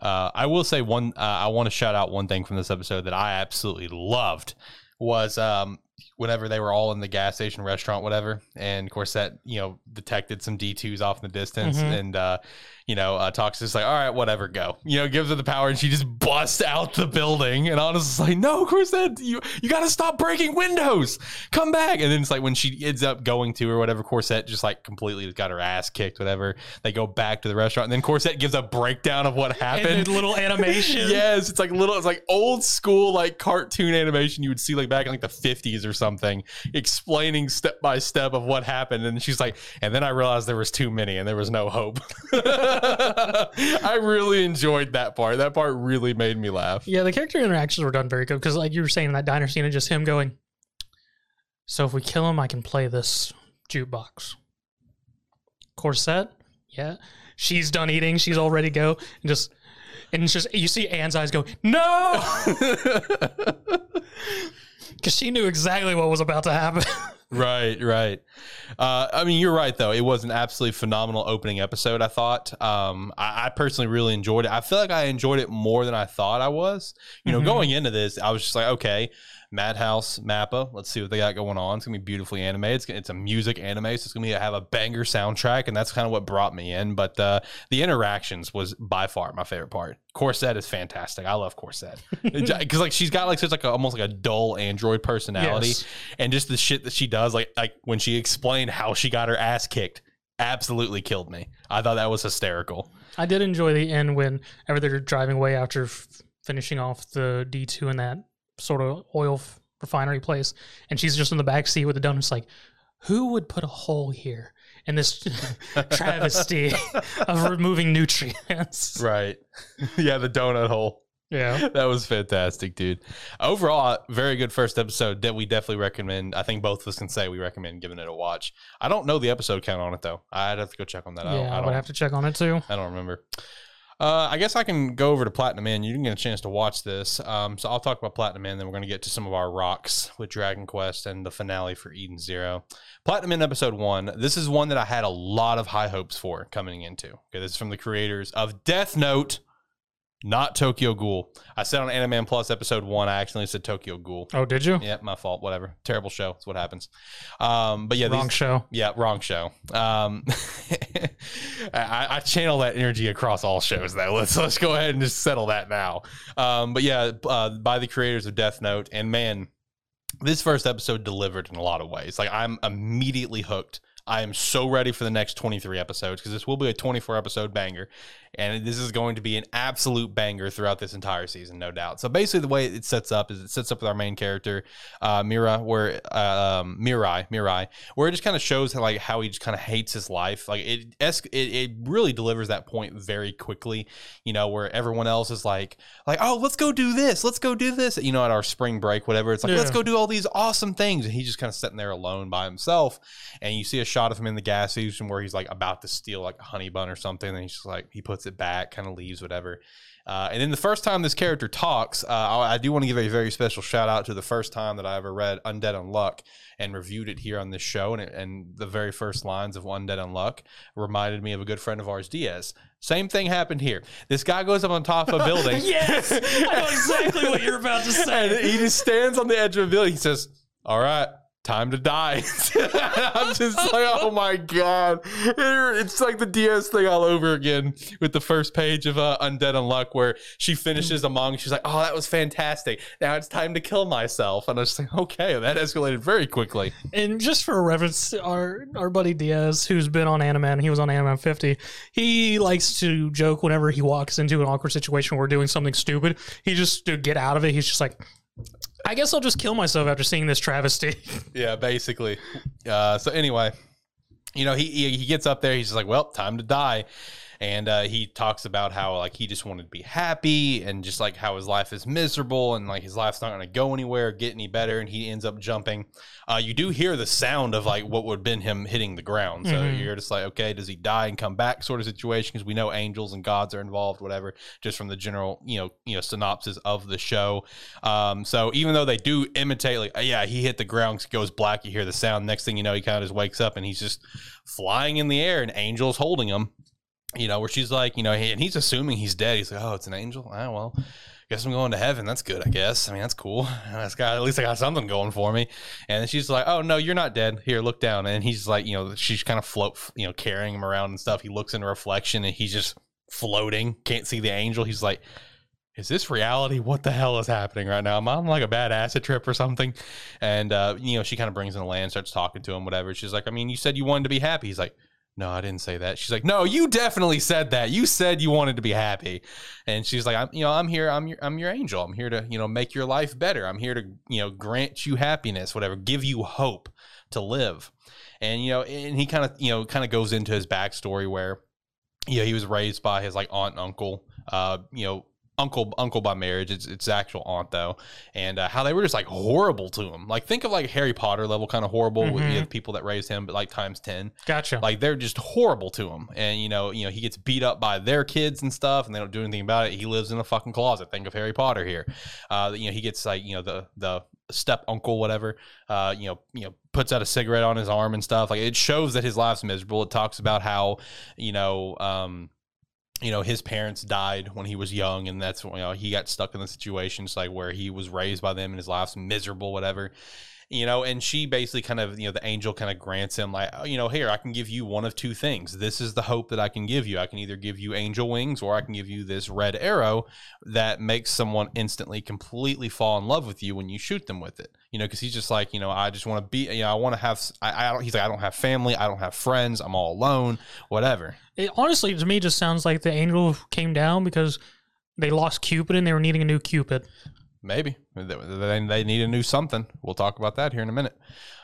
Uh, I will say one. Uh, I want to shout out one thing from this episode that I absolutely loved. Was um whenever they were all in the gas station restaurant, whatever, and Corset, you know, detected some D twos off in the distance, mm-hmm. and uh, you know, uh, talks just like, all right, whatever, go, you know, gives her the power, and she just busts out the building. And honestly, like, no, Corset, you you got to stop breaking windows, come back. And then it's like when she ends up going to or whatever, Corset just like completely got her ass kicked, whatever. They go back to the restaurant, and then Corset gives a breakdown of what happened. And little animation. Yes, it's like little, it's like old school like cartoon animation you would see like back in like the fifties or something, explaining step by step of what happened. And she's like, and then I realized there was too many and there was no hope. I really enjoyed that part. That part really made me laugh. Yeah, the character interactions were done very good, because like you were saying, that diner scene and just him going, so if we kill him, I can play this jukebox. Corset, yeah, she's done eating, she's all ready to go, and just and it's just you see Anne's eyes go, no. Because she knew exactly what was about to happen. Right, right. Uh, I mean, you're right, though. It was an absolutely phenomenal opening episode, I thought. Um, I, I personally really enjoyed it. I feel like I enjoyed it more than I thought I was. You know, mm-hmm. going into this, I was just like, okay, Madhouse Mappa. Let's see what they got going on. It's gonna be beautifully animated. It's, it's a music anime, so it's gonna be have a banger soundtrack, and that's kind of what brought me in. But uh, the interactions was by far my favorite part. Corset is fantastic. I love Corset because like she's got like such like a, almost like a dull android personality, yes. and just the shit that she does. Like like when she explained how she got her ass kicked, absolutely killed me. I thought that was hysterical. I did enjoy the end when they're driving away after f- finishing off the D two in that sort of oil f- refinery place, and she's just in the back seat with the donuts, like, who would put a hole here in this travesty of removing nutrients? Right. Yeah, the donut hole. Yeah. That was fantastic, dude. Overall, very good first episode that we definitely recommend. I think both of us can say we recommend giving it a watch. I don't know the episode count on it, though. I'd have to go check on that. Yeah, I, don't, I, don't, I would have to check on it, too. I don't remember. Uh, I guess I can go over to Platinum End. You didn't get a chance to watch this. Um, so I'll talk about Platinum End, then we're going to get to some of our rocks with Dragon Quest and the finale for Eden's Zero. Platinum End Episode one. This is one that I had a lot of high hopes for coming into. Okay, this is from the creators of Death Note, not Tokyo Ghoul. I said on Animan Plus Episode one, I accidentally said Tokyo Ghoul. Oh, did you? Yeah, my fault. Whatever. Terrible show. That's what happens. Um, but yeah, wrong these, show. Yeah, wrong show. Um, I, I channel that energy across all shows, though. Let's let's go ahead and just settle that now. Um, but yeah, uh, by the creators of Death Note, and man, this first episode delivered in a lot of ways. Like, I'm immediately hooked. I am so ready for the next twenty-three episodes, because this will be a twenty-four episode banger, and this is going to be an absolute banger throughout this entire season, no doubt. So basically the way it sets up is it sets up with our main character, uh, Mira, where uh, um, Mirai, Mirai, where it just kind of shows how, like, how he just kind of hates his life. Like it, it, it really delivers that point very quickly, you know, where everyone else is like, like, oh, let's go do this. Let's go do this. You know, at our spring break, whatever, it's like, yeah. let's go do all these awesome things. And he's just kind of sitting there alone by himself. And you see a shot of him in the gas station where he's like about to steal like a honey bun or something, and he's just like, he puts it back, kind of leaves, whatever. Uh, and then the first time this character talks, uh, I do want to give a very special shout out to the first time that I ever read Undead Unluck and reviewed it here on this show, and, it, and the very first lines of Undead Unluck reminded me of a good friend of ours, Diaz. Same thing happened here. This guy goes up on top of a building. Yes, I know exactly what you're about to say. And he just stands on the edge of a building. He says, "All right, time to die." I'm just like, oh my god, it's like the D S thing all over again with the first page of uh, Undead Unluck, where she finishes a manga. She's like, oh, that was fantastic, now it's time to kill myself. And I was just like, okay, that escalated very quickly. And just for reference, our our buddy Diaz, who's been on Animan, he was on Animan fifty, he likes to joke whenever he walks into an awkward situation where we're doing something stupid, he just to get out of it, he's just like, I guess I'll just kill myself after seeing this travesty. Yeah, basically. Uh, so anyway, you know, he, he he gets up there. He's just like, well, time to die. And uh, he talks about how like he just wanted to be happy, and just like how his life is miserable, and like his life's not going to go anywhere, get any better. And he ends up jumping. Uh, you do hear the sound of like what would have been him hitting the ground. So mm-hmm. you're just like, okay, does he die and come back sort of situation? Because we know angels and gods are involved, whatever, just from the general, you know, you know, synopsis of the show. Um, so even though they do imitate, like, yeah, he hit the ground, goes black, you hear the sound. Next thing you know, he kind of just wakes up, and he's just flying in the air, and angels holding him. You know, where she's like, you know, and he's assuming he's dead. He's like, oh, it's an angel. Oh, well, guess I'm going to heaven. That's good, I guess. I mean, that's cool. That's got, at least I got something going for me. And she's like, oh, no, you're not dead. Here, look down. And he's like, you know, she's kind of float, you know, carrying him around and stuff. He looks in reflection, and he's just floating. Can't see the angel. He's like, is this reality? What the hell is happening right now? Am I on like a bad acid trip or something? And, uh, you know, she kind of brings in the land, starts talking to him, whatever. She's like, I mean, you said you wanted to be happy. He's like, no, I didn't say that. She's like, no, you definitely said that. You said you wanted to be happy. And she's like, I'm, you know, I'm here. I'm your, I'm your angel. I'm here to, you know, make your life better. I'm here to, you know, grant you happiness, whatever, give you hope to live. And, you know, and he kind of, you know, kind of goes into his backstory where, you know, he was raised by his like aunt and uncle, uh, you know, uncle uncle by marriage. It's it's actual aunt though, and uh, how they were just like horrible to him. Like think of like Harry Potter level kind of horrible mm-hmm. with you know, the people that raised him, but like times ten. Gotcha. Like they're just horrible to him, and you know you know he gets beat up by their kids and stuff, and they don't do anything about it. He lives in a fucking closet. Think of Harry Potter here. Uh, you know he gets like you know the the step uncle whatever. Uh, you know you know. puts out a cigarette on his arm and stuff. Like it shows that his life's miserable. It talks about how you know um. you know, his parents died when he was young, and that's when, you know, he got stuck in the situation, just like where he was raised by them and his life's miserable, whatever, you know. And she basically kind of, you know, the angel kind of grants him, like, oh, you know, here, I can give you one of two things. This is the hope that I can give you. I can either give you angel wings, or I can give you this red arrow that makes someone instantly completely fall in love with you when you shoot them with it. You know, because he's just like, you know, I just want to be, you know, I want to have, I, I don't, he's like, I don't have family, I don't have friends, I'm all alone, whatever. It honestly, to me, just sounds like the angel came down because they lost Cupid and they were needing a new Cupid. Maybe. They, they need a new something. We'll talk about that here in a minute.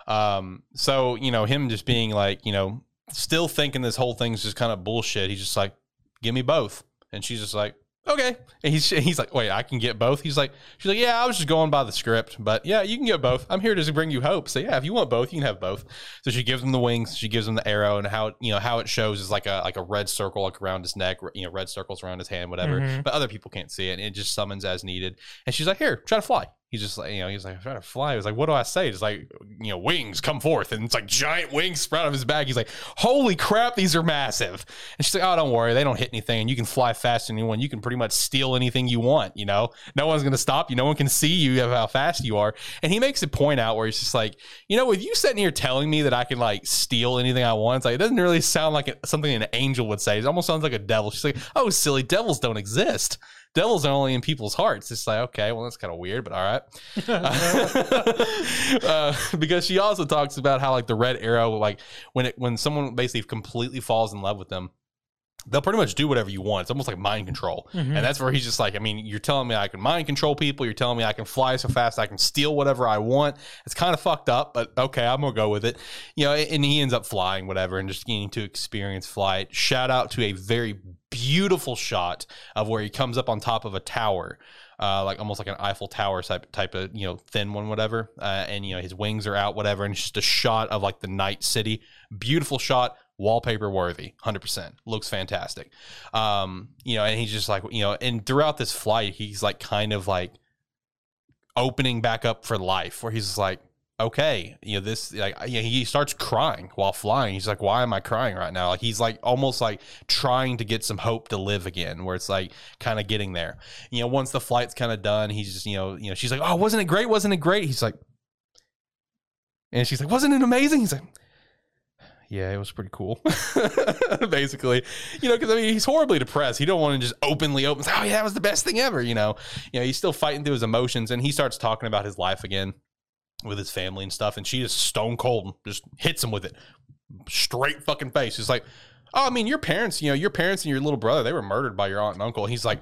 Um, so, you know, him just being like, you know, still thinking this whole thing's just kind of bullshit. He's just like, give me both. And she's just like, okay. And he's, he's like, wait, I can get both? He's like, she's like, yeah, I was just going by the script, but yeah, you can get both. I'm here to bring you hope. So yeah, if you want both, you can have both. So she gives him the wings, she gives him the arrow, and how, you know, how it shows is like a, like a red circle, like around his neck, you know, red circles around his hand, whatever, mm-hmm. but other people can't see it. And it just summons as needed. And she's like, here, try to fly. He's just like, you know, he's like, I'm trying to fly. He's like, what do I say? It's like, you know, wings come forth. And it's like giant wings sprout out of his back. He's like, holy crap, these are massive. And she's like, oh, don't worry. They don't hit anything. And you can fly faster than anyone. You can pretty much steal anything you want. You know, no one's going to stop you. No one can see you of how fast you are. And he makes a point out where he's just like, you know, with you sitting here telling me that I can like steal anything I want, it's like, it doesn't really sound like something an angel would say. It almost sounds like a devil. She's like, oh, silly, devils don't exist. Devils are only in people's hearts. It's like, okay, well, that's kind of weird, but all right. uh, because she also talks about how, like, the red arrow, like, when it, when someone basically completely falls in love with them, they'll pretty much do whatever you want. It's almost like mind control. Mm-hmm. And that's where he's just like, I mean, you're telling me I can mind control people. You're telling me I can fly so fast. I can steal whatever I want. It's kind of fucked up, but okay, I'm going to go with it. You know, and he ends up flying, whatever, and just getting to experience flight. Shout out to a very beautiful shot of where he comes up on top of a tower. Uh, like almost like an Eiffel Tower type type of, you know, thin one, whatever. Uh, and, you know, his wings are out, whatever. And it's just a shot of like the night city. Beautiful shot. Wallpaper worthy, one hundred percent. Looks fantastic. Um, you know, and he's just like, you know, and throughout this flight, he's like kind of like opening back up for life where he's just like, okay, you know, this, like, you know, he starts crying while flying. He's like, why am I crying right now? Like, he's like almost like trying to get some hope to live again, where it's like kind of getting there. You know, once the flight's kind of done, he's just, you know, you know, she's like, oh, wasn't it great? Wasn't it great? He's like, and she's like, wasn't it amazing? He's like, yeah, it was pretty cool. Basically, you know, because I mean, he's horribly depressed. He don't want to just openly open, oh yeah, that was the best thing ever. You know, you know, he's still fighting through his emotions, and he starts talking about his life again with his family and stuff. And she just stone cold just hits him with it straight fucking face. It's like, oh, I mean, your parents, you know, your parents and your little brother, they were murdered by your aunt and uncle. And he's like,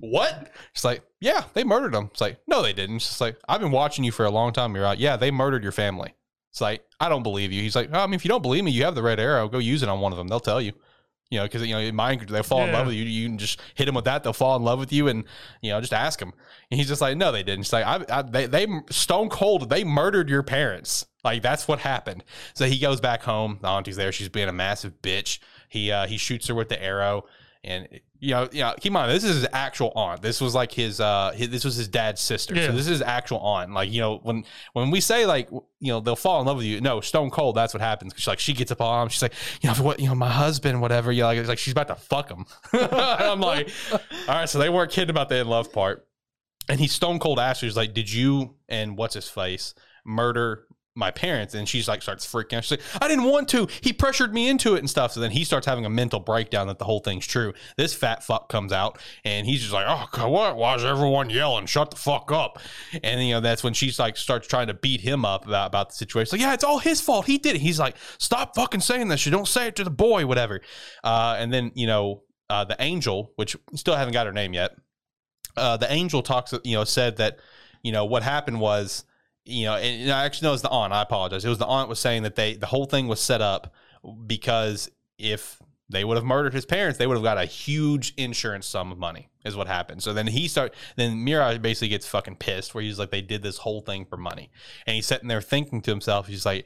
what? She's like, yeah, they murdered them. It's like, no, they didn't. She's like, I've been watching you for a long time. You're out. Yeah, they murdered your family. It's like, I don't believe you. He's like, oh, I mean, if you don't believe me, you have the red arrow. Go use it on one of them. They'll tell you, you know, because, you know, mind, they'll fall yeah. in love with you. You can just hit them with that. They'll fall in love with you. And, you know, just ask them. And he's just like, no, they didn't. She's like, I, I, they, they stone cold. They murdered your parents. Like, that's what happened. So he goes back home. The auntie's there. She's being a massive bitch. He uh, he shoots her with the arrow. And, you know, you know, keep in mind, this is his actual aunt. This was like his, uh, his, this was his dad's sister. Yeah. So this is his actual aunt. Like, you know, when, when we say, like, you know, they'll fall in love with you. No, stone cold. That's what happens. Cause she, like, she gets up on him. She's like, you know, what, you know, my husband, whatever. You know, like, it's like, she's about to fuck him. I'm like, all right. So they weren't kidding about the in love part. And he's stone cold asked her, he's like, did you, and what's his face, murder my parents? And she's like, starts freaking out. She's like, I didn't want to. He pressured me into it and stuff. So then he starts having a mental breakdown that the whole thing's true. This fat fuck comes out and he's just like, oh God, why, why is everyone yelling? Shut the fuck up. And, you know, that's when she's like, starts trying to beat him up about, about the situation. She's like, yeah, it's all his fault. He did it. He's like, stop fucking saying this. You don't say it to the boy, whatever. Uh, and then, you know, uh, the angel, which still haven't got her name yet. Uh, the angel talks, you know, said that, you know, what happened was, you know, and, and I actually know it's the aunt. I apologize. It was the aunt was saying that they, the whole thing was set up because if they would have murdered his parents, they would have got a huge insurance sum of money is what happened. So then he start, then Mirai basically gets fucking pissed where he's like, they did this whole thing for money. And he's sitting there thinking to himself, he's like,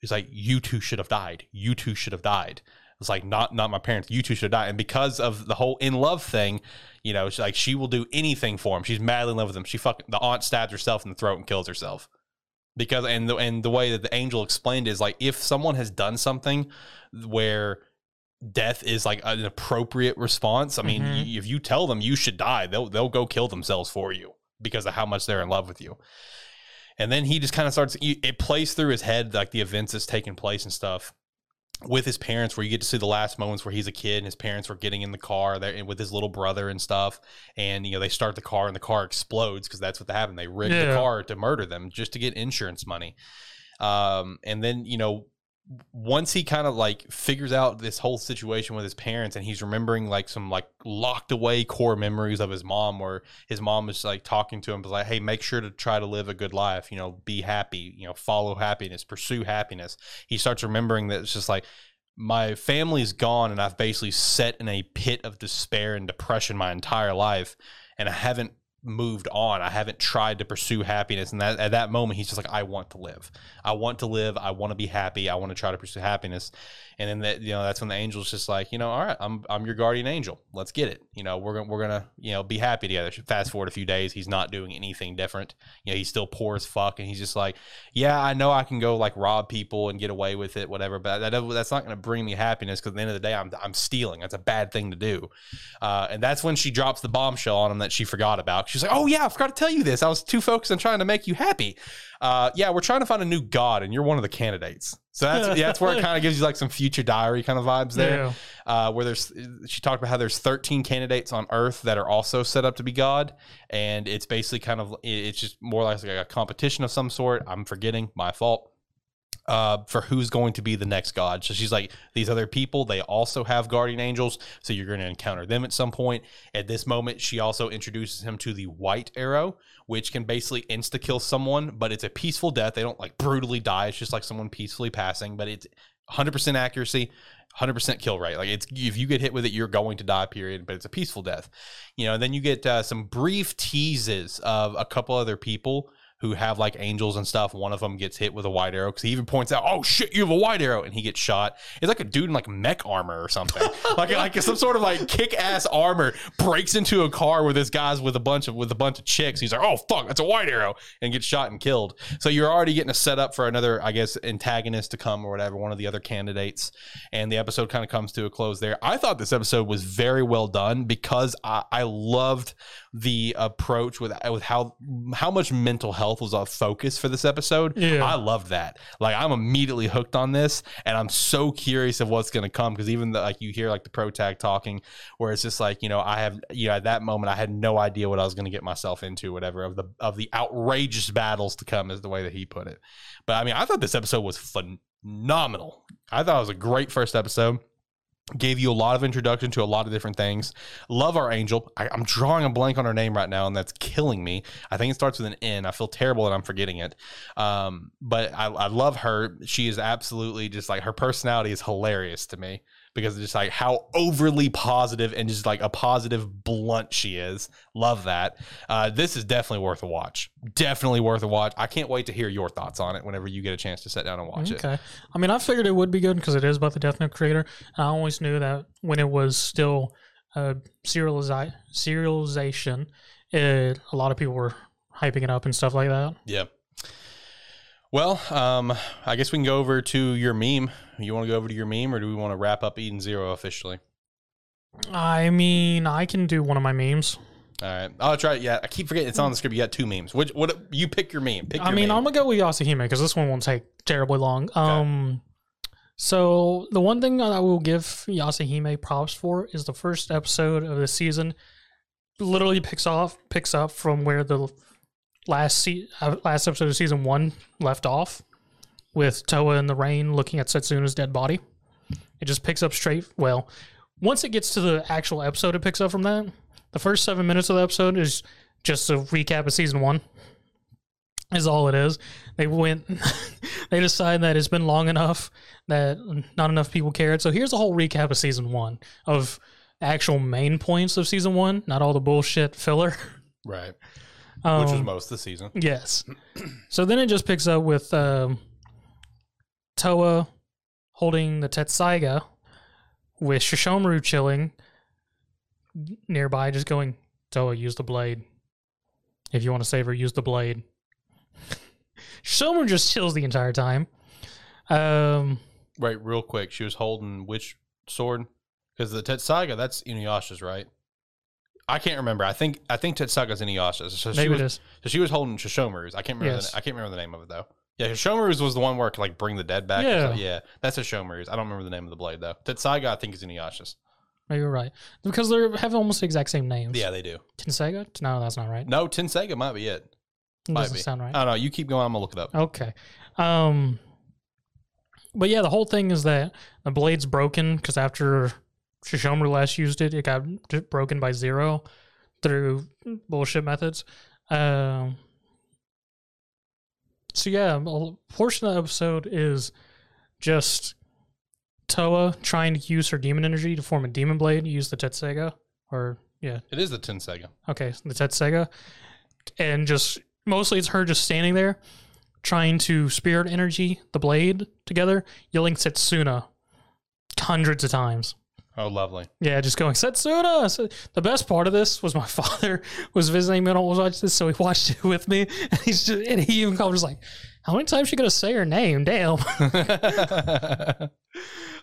he's like, you two should have died. You two should have died. It's like, not, not my parents. You two should die. And because of the whole in love thing, you know, she's like, she will do anything for him. She's madly in love with him. She fucking, the aunt stabs herself in the throat and kills herself. Because, and the, and the way that the angel explained it is like, if someone has done something where death is like an appropriate response. I mean, mm-hmm. if you tell them you should die, they'll they'll go kill themselves for you because of how much they're in love with you. And then he just kind of starts, it plays through his head, like the events that's taking place and stuff with his parents, where you get to see the last moments where he's a kid and his parents were getting in the car there with his little brother and stuff. And, you know, they start the car and the car explodes because that's what happened. They rigged yeah. the car to murder them just to get insurance money. Um, and then, you know, once he kind of like figures out this whole situation with his parents, and he's remembering like some like locked away core memories of his mom, where his mom was like talking to him, was like, hey, make sure to try to live a good life, you know, be happy, you know, follow happiness, pursue happiness. He starts remembering that it's just like, my family's gone and I've basically sat in a pit of despair and depression my entire life, and I haven't moved on. I haven't tried to pursue happiness. And that, at that moment, he's just like, I want to live. I want to live. I want to be happy. I want to try to pursue happiness. And then that, you know, that's when the angel's just like, you know, all right, I'm, I'm your guardian angel. Let's get it. You know, we're going to, we're going to, you know, be happy together. Fast forward a few days. He's not doing anything different. You know, he's still poor as fuck. And he's just like, yeah, I know I can go like rob people and get away with it, whatever, but that, that's not going to bring me happiness. Cause at the end of the day, I'm, I'm stealing. That's a bad thing to do. Uh, and that's when she drops the bombshell on him that she forgot about. She's like, oh yeah, I forgot to tell you this. I was too focused on trying to make you happy. Uh, yeah, we're trying to find a new god, and you're one of the candidates. So that's yeah, that's where it kind of gives you like some Future Diary kind of vibes there, yeah. uh, where there's she talked about how there's thirteen candidates on Earth that are also set up to be God, and it's basically kind of it's just more like a competition of some sort. I'm forgetting, my fault. Uh, for who's going to be the next god. So she's like, these other people, they also have guardian angels, so you're going to encounter them at some point. At this moment, she also introduces him to the white arrow, which can basically insta-kill someone, but it's a peaceful death. They don't like brutally die. It's just like someone peacefully passing, but it's one hundred percent accuracy, one hundred percent kill rate. Like, it's if you get hit with it, you're going to die, period, but it's a peaceful death. You know, and then you get uh, some brief teases of a couple other people who have like angels and stuff. One of them gets hit with a white arrow because he even points out, "Oh shit, you have a white arrow!" and he gets shot. It's like a dude in like mech armor or something, like like some sort of like kick ass armor breaks into a car where this guy's with a bunch of with a bunch of chicks. He's like, "Oh fuck, that's a white arrow!" and gets shot and killed. So you're already getting a setup for another, I guess, antagonist to come or whatever, one of the other candidates. And the episode kind of comes to a close there. I thought this episode was very well done because I, I loved the approach with with how how much mental health was a focus for this episode. Yeah. I loved that. Like, I'm immediately hooked on this, and I'm so curious of what's going to come, because even the, like you hear like the pro tag talking where it's just like, you know, I have, you know, at that moment I had no idea what I was going to get myself into, whatever, of the of the outrageous battles to come is the way that he put it. But I mean, I thought this episode was phenomenal. I thought it was a great first episode. Gave you a lot of introduction to a lot of different things. Love our angel. I, I'm drawing a blank on her name right now, and that's killing me. I think it starts with an N. I feel terrible that I'm forgetting it. Um, but I, I love her. She is absolutely just like, her personality is hilarious to me, because it's just like how overly positive and just like a positive blunt she is. Love that. Uh, this is definitely worth a watch. Definitely worth a watch. I can't wait to hear your thoughts on it whenever you get a chance to sit down and watch okay. it. Okay. I mean, I figured it would be good because it is about the Death Note creator. I always knew that when it was still uh, serializi- serialization, it, a lot of people were hyping it up and stuff like that. Yeah. Well, um, I guess we can go over to your meme. You want to go over to your meme, or do we want to wrap up Eden's Zero officially? I mean, I can do one of my memes. All right. I'll try it. Yeah, I keep forgetting it's on the script. You got two memes. Which, what, you pick your meme. Pick your I mean, meme. I'm going to go with Yashahime because this one won't take terribly long. Okay. Um, so the one thing that I will give Yashahime props for is the first episode of the season literally picks off, picks up from where the Last se- last episode of season one left off, with Towa in the rain looking at Setsuna's dead body. It just picks up straight. Well, once it gets to the actual episode, it picks up from that. The first seven minutes of the episode is just a recap of season one. Is all it is. They went. They decide that it's been long enough that not enough people cared. So here's a whole recap of season one, of actual main points of season one, not all the bullshit filler. Right. Um, Which was most of the season. Yes. So then it just picks up with um, Towa holding the Tessaiga, with Sesshomaru chilling nearby, just going, "Towa, use the blade. If you want to save her, use the blade." Sesshomaru just chills the entire time. Um, Right, real quick. She was holding which sword? Because the Tetsaiga, that's Inuyasha's, right? I can't remember. I think I think Tetsaiga's Inuyasha's. So Maybe she was, it is. So she was holding Sesshomaru's. I can't remember. Yes. The, I can't remember the name of it though. Yeah, Sesshomaru's was the one where it could, like, bring the dead back. Yeah, yeah, that's Sesshomaru's. I don't remember the name of the blade though. Tetsaiga, I think, is Inuyasha's. Maybe you're right because they have almost the exact same names. Yeah, they do. Tenseiga? No, that's not right. No, Tenseiga might be it. It might doesn't be. Sound right. I don't know. You keep going. I'm gonna look it up. Okay. Um. But yeah, the whole thing is that the blade's broken because after Sesshomaru last used it, it got broken by Zero through bullshit methods. Um, so yeah, a portion of the episode is just Towa trying to use her demon energy to form a demon blade, use the Tetsaiga, or yeah. It is the Tenseiga. Okay, the Tetsaiga. And just mostly it's her just standing there trying to spirit energy the blade together, yelling Setsuna hundreds of times. Oh, lovely. Yeah, just going, Setsuna! So the best part of this was my father was visiting me and I was watching this, so he watched it with me. And, he's just, and he even called, just like, how many times is she going to say her name? Damn.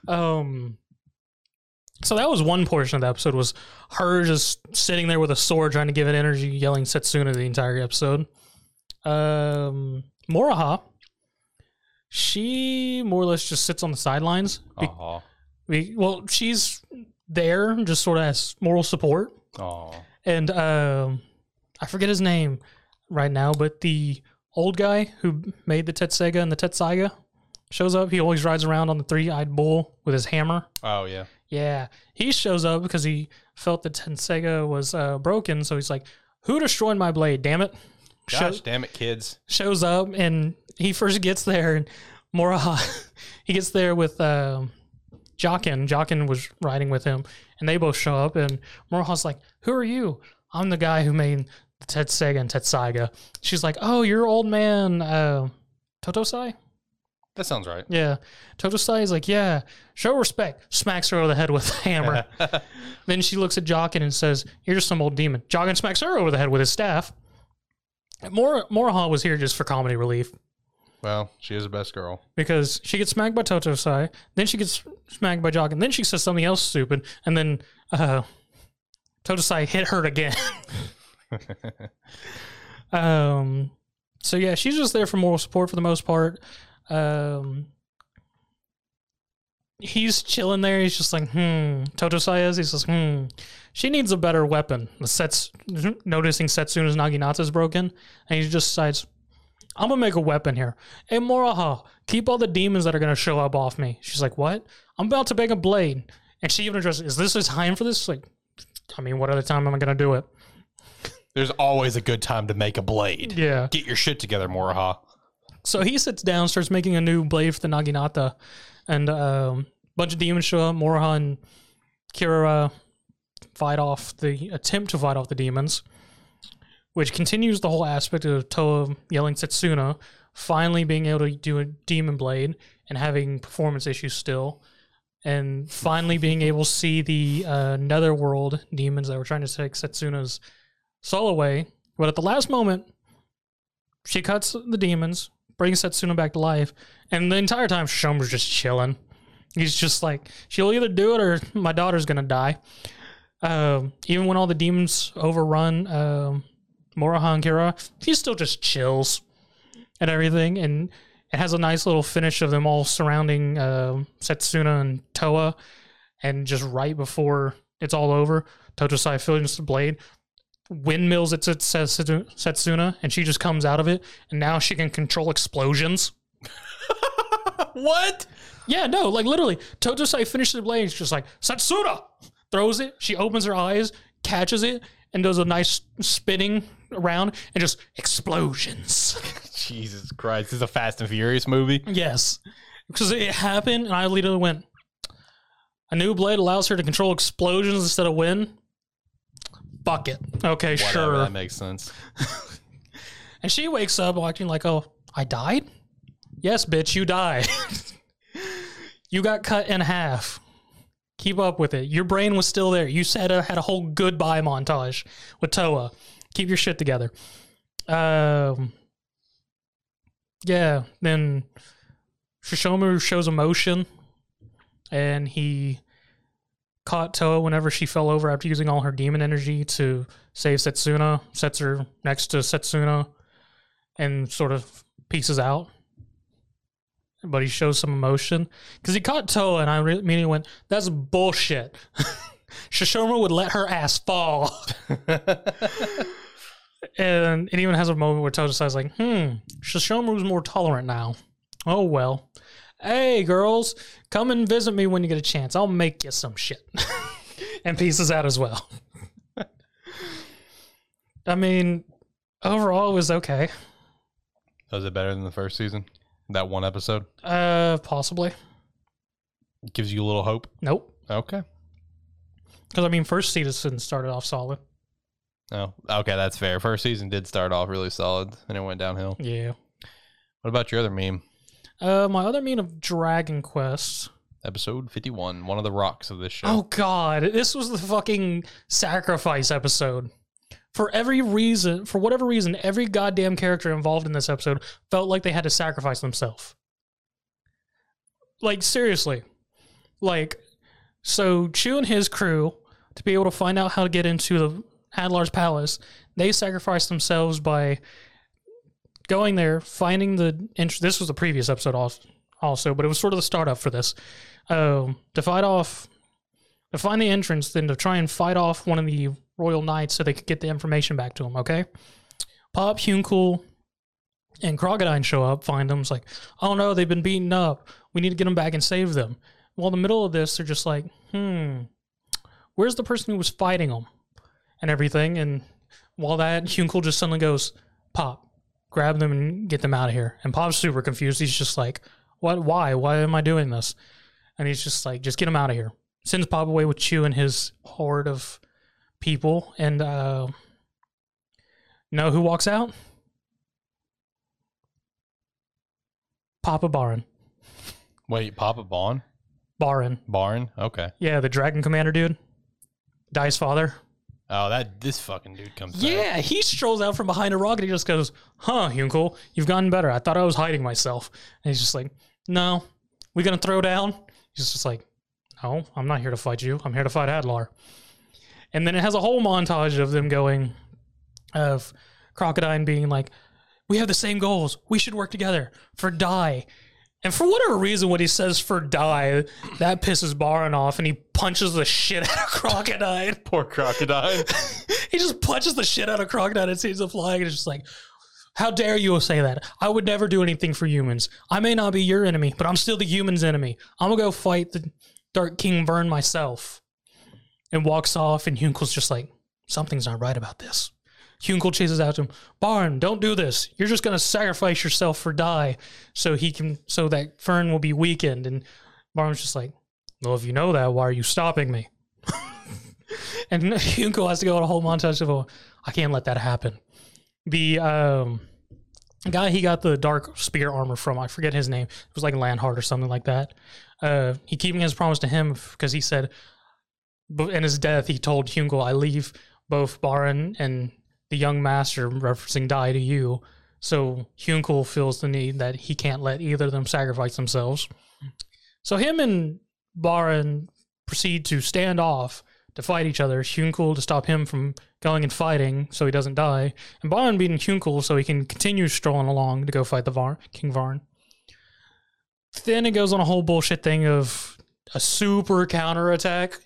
um. So that was one portion of the episode, was her just sitting there with a sword trying to give it energy, yelling Setsuna the entire episode. Um, Moroha, she more or less just sits on the sidelines. Uh-huh. We, well, she's there just sort of as moral support. Oh. And um, I forget his name right now, but the old guy who made the Tetsaiga and the Tetsaiga shows up. He always rides around on the three-eyed bull with his hammer. Oh, yeah. Yeah. He shows up because he felt the Tetsaiga was uh, broken, so he's like, who destroyed my blade, damn it? Gosh, Show- damn it, kids. Shows up, and he first gets there, and Moroha, he gets there with... Um, Jockin. Jockin was riding with him, and they both show up, and Moroha's like, who are you? I'm the guy who made the Tetsaiga and Tetsaiga. She's like, oh, you're old man uh, Totosai? That sounds right. Yeah. Totosai is like, yeah, show respect. Smacks her over the head with a hammer. Then she looks at Jockin and says, you're just some old demon. Jockin smacks her over the head with his staff. Mor- Moroha was here just for comedy relief. Well, she is the best girl. Because she gets smacked by Totosai, then she gets smacked by Jockin, then she says something else stupid, and then uh, Totosai hit her again. um, so yeah, she's just there for moral support for the most part. Um, he's chilling there. He's just like, hmm. Totosai is. He says, hmm. She needs a better weapon. The sets noticing Setsuna's Naginata's broken, and he just decides, I'm going to make a weapon here. Hey, Moroha, keep all the demons that are going to show up off me. She's like, what? I'm about to make a blade. And she even addresses, is this the time for this? She's like, I mean, what other time am I going to do it? There's always a good time to make a blade. Yeah. Get your shit together, Moroha. So he sits down, starts making a new blade for the Naginata. And um, a bunch of demons show up. Moroha and Kirara fight off the attempt to fight off the demons, which continues the whole aspect of Towa yelling Setsuna, finally being able to do a demon blade and having performance issues still, and finally being able to see the uh, netherworld demons that were trying to take Setsuna's soul away. But at the last moment, she cuts the demons, brings Setsuna back to life, and the entire time Shomer's just chilling. He's just like, she'll either do it or my daughter's going to die. Um, even when all the demons overrun... Um, Moroha and Kirara, he still just chills and everything, and it has a nice little finish of them all surrounding uh, Setsuna and Towa, and just right before it's all over, Totosai fills the blade, windmills it to Setsuna, and she just comes out of it, and now she can control explosions. What? Yeah, no, like literally, Totosai finishes the blade, she's just like, Setsuna! Throws it, she opens her eyes, catches it, and does a nice spinning around and just explosions. Jesus Christ. This is a Fast and Furious movie? Yes. Because it happened, and I literally went, a new blade allows her to control explosions instead of wind? Fuck it. Okay, Whatever, sure. That makes sense. And she wakes up acting like, oh, I died? Yes, bitch, you died. You got cut in half. Keep up with it. Your brain was still there. You said I had a whole goodbye montage with Towa. Keep your shit together. Um, yeah. Then Sesshomaru shows emotion, and he caught Towa whenever she fell over after using all her demon energy to save Setsuna, sets her next to Setsuna, and sort of pieces out. But he shows some emotion. Because he caught Towa, and I re- immediately went, that's bullshit. Sesshomaru would let her ass fall. And it even has a moment where Totosai's like, hmm, Sesshomaru's more tolerant now. Oh, well. Hey, girls, come and visit me when you get a chance. I'll make you some shit. And pieces out as well. I mean, overall, it was okay. Was it better than the first season? That one episode? Uh, possibly. Gives you a little hope? Nope. Okay. Because, I mean, first season started off solid. Oh, okay, that's fair. First season did start off really solid, and it went downhill. Yeah. What about your other meme? Uh, my other meme of Dragon Quest. Episode fifty-one, one of the rocks of this show. Oh, God. This was the fucking sacrifice episode. For every reason, for whatever reason, every goddamn character involved in this episode felt like they had to sacrifice themselves. Like, seriously. Like, so Chu and his crew, to be able to find out how to get into the Adlar's Palace, they sacrificed themselves by going there, finding the... This was the previous episode also, but it was sort of the startup for this. Um, to fight off... To find the entrance, then to try and fight off one of the royal knights so they could get the information back to him, okay? Pop, Hunkle, and Crocodile show up, find them. It's like, oh no, they've been beaten up. We need to get them back and save them. Well, in the middle of this, they're just like, hmm, where's the person who was fighting them? And everything, and while that, Hunkle just suddenly goes, Pop. Grab them and get them out of here. And Pop's super confused. He's just like, what? Why? Why am I doing this? And he's just like, just get them out of here. Sends Pop away with Chu and his horde of people. And uh, know who walks out? Papa Baron. Wait, Papa Baron? Baron. Baron? Okay. Yeah, the Dragon Commander dude. Dai's father. Oh, that this fucking dude comes Yeah, out. He strolls out from behind a rock and he just goes, huh, Hunkle, you've gotten better. I thought I was hiding myself. And he's just like, no, we gonna throw down? He's just like, no, I'm not here to fight you. I'm here to fight Adlar. And then it has a whole montage of them going, of Crocodile being like, we have the same goals. We should work together for Dai. And for whatever reason, when he says for die, that pisses Baron off, and he punches the shit out of Crocodile. Poor Crocodile. He just punches the shit out of Crocodile and sees him flying, and it's just like, how dare you say that? I would never do anything for humans. I may not be your enemy, but I'm still the human's enemy. I'm going to go fight the Dark King Vern myself. And walks off, and Hunkle's just like, something's not right about this. Hunkle chases after him. Barn, don't do this. You're just going to sacrifice yourself for Dai so he can, so that Fern will be weakened. And Barn's just like, well, if you know that, why are you stopping me? And Hunkle has to go on a whole montage of, oh, I can't let that happen. The um, guy he got the dark spear armor from, I forget his name. It was like Landhart or something like that. Uh, he keeping his promise to him because he said, in his death, he told Hunkle, I leave both Baron and the young master, referencing Dai to you. So Hunkle feels the need that he can't let either of them sacrifice themselves. So him and Baron proceed to stand off to fight each other. Hunkle to stop him from going and fighting so he doesn't die. And Baron beating Hunkle so he can continue strolling along to go fight the Var- King Varn. Then it goes on a whole bullshit thing of a super counterattack.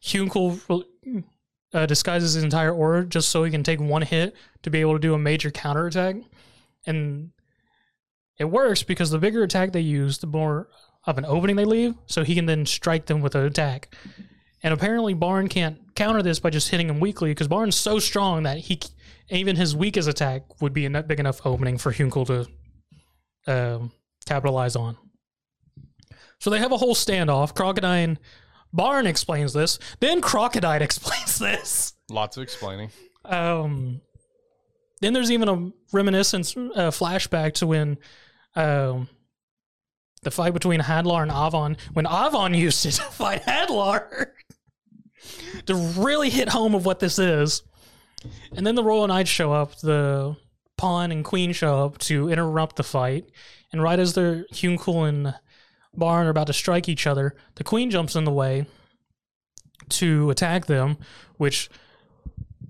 Hunkle... Re- Uh, disguises his entire aura just so he can take one hit to be able to do a major counterattack. And it works because the bigger attack they use, the more of an opening they leave, so he can then strike them with an attack. And apparently Barn can't counter this by just hitting him weakly because Barn's so strong that he even his weakest attack would be a big enough opening for Hunkle to uh, capitalize on. So they have a whole standoff. Crocodile... Barn explains this, then Crocodile explains this. Lots of explaining. Um, then there's even a reminiscence uh, flashback to when um, the fight between Hadlar and Avon, when Avon used it to fight Hadlar to really hit home of what this is. And then the Royal Knights show up, the Pawn and Queen show up to interrupt the fight. And right as they're Hunkle and Barn are about to strike each other, the queen jumps in the way to attack them, which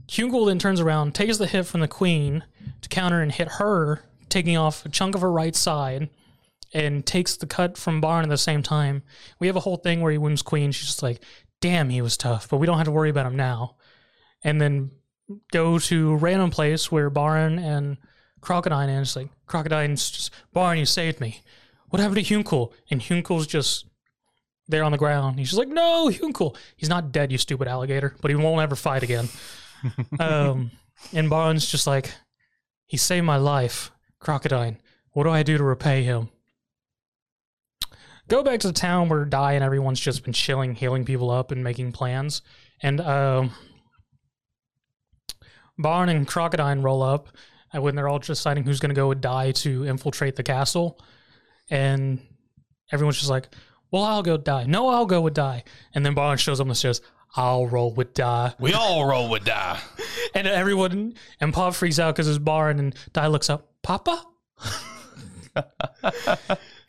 Hyungul then turns around, takes the hit from the queen to counter and hit her, taking off a chunk of her right side, and takes the cut from Baron at the same time. We have a whole thing where he wounds queen. She's just like, damn, he was tough, but we don't have to worry about him now. And then go to a random place where Baron and Crocodile and it's like, Crocodile's just, Baron, you saved me. What happened to Hyunkul? And Hyunkul's just there on the ground. He's just like, no, Hyunkul. He's not dead, you stupid alligator, but he won't ever fight again. um, and Baron's just like, he saved my life, Crocodile. What do I do to repay him? Go back to the town where Dai and everyone's just been chilling, healing people up, and making plans. And um, Barn and Crocodile roll up when they're all deciding who's going to go with Dai to infiltrate the castle. And everyone's just like, well, I'll go Dai. No, I'll go with Dai. And then Barn shows up and says, I'll roll with Dai. We all roll with Dai. And everyone, and Pop freaks out because it's Barn, and Dai looks up, Papa?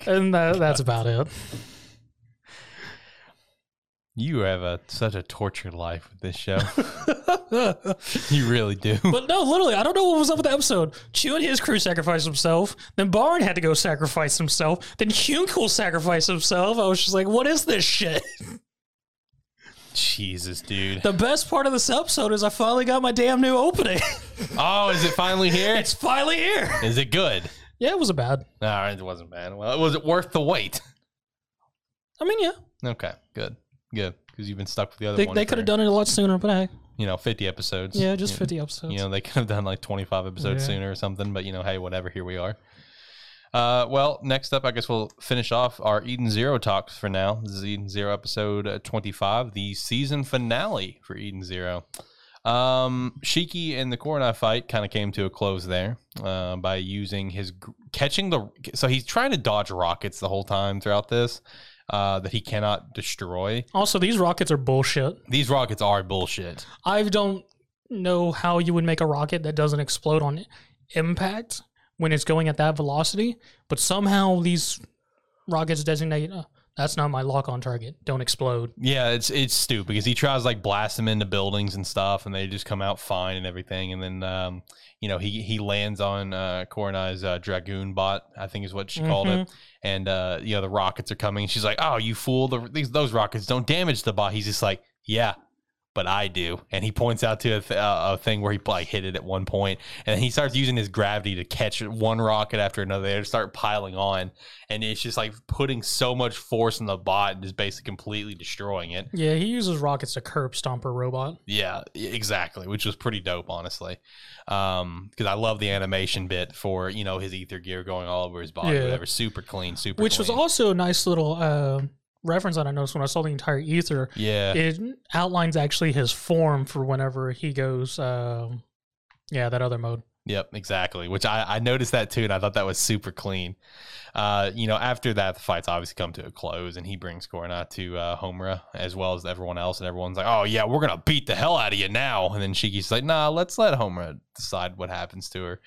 And that, that's about it. You have a, such a tortured life with this show. You really do. But no, literally, I don't know what was up with the episode. Chu and his crew sacrificed himself. Then Barn had to go sacrifice himself. Then Hyunkul sacrificed himself. I was just like, what is this shit? Jesus, dude. The best part of this episode is I finally got my damn new opening. Oh, is it finally here? It's finally here. Is it good? Yeah, it wasn't bad. All right, it wasn't bad. Well, was it worth the wait? I mean, yeah. Okay, good. Good, because you've been stuck with the other they, one. They could have done it a lot sooner, but hey. You know, fifty episodes. Yeah, just fifty know, episodes. You know, they could have done like twenty-five episodes yeah. sooner or something, but you know, hey, whatever, here we are. Uh, well, next up, I guess we'll finish off our Eden Zero talks for now. This is Eden Zero episode twenty-five, the season finale for Eden Zero. Um, Shiki and the Kurenai fight kind of came to a close there uh, by using his catching the so he's trying to dodge rockets the whole time throughout this uh, that he cannot destroy. Also, these rockets are bullshit. These rockets are bullshit. I don't know how you would make a rocket that doesn't explode on impact when it's going at that velocity, but somehow these rockets designate. Uh, That's not my lock on target. Don't explode. Yeah, it's it's stupid because he tries like blast them into buildings and stuff, and they just come out fine and everything. And then um, you know he he lands on uh, Kurenai's uh, dragoon bot, I think is what she mm-hmm. called it. And uh, you know the rockets are coming. She's like, "Oh, you fool! The, these those rockets don't damage the bot." He's just like, "Yeah, but I do." And he points out to a, th- uh, a thing where he like hit it at one point, and he starts using his gravity to catch one rocket after another. They start piling on, and it's just like putting so much force on the bot and just basically completely destroying it. Yeah, he uses rockets to curb stomp a robot. Yeah, exactly, which was pretty dope, honestly, because um, I love the animation bit for you know his ether gear going all over his body, yeah. whatever. Super clean, super. Which clean. Was also a nice little. Uh... reference that I noticed when I saw the entire ether. Yeah. It outlines actually his form for whenever he goes, um, yeah, that other mode. Yep, exactly. Which I, I noticed that too, and I thought that was super clean. Uh, you know, after that, the fights obviously come to a close, and he brings Kurenai to uh, Homura as well as everyone else, and everyone's like, oh, yeah, we're going to beat the hell out of you now. And then Shiki's like, nah, let's let Homura decide what happens to her.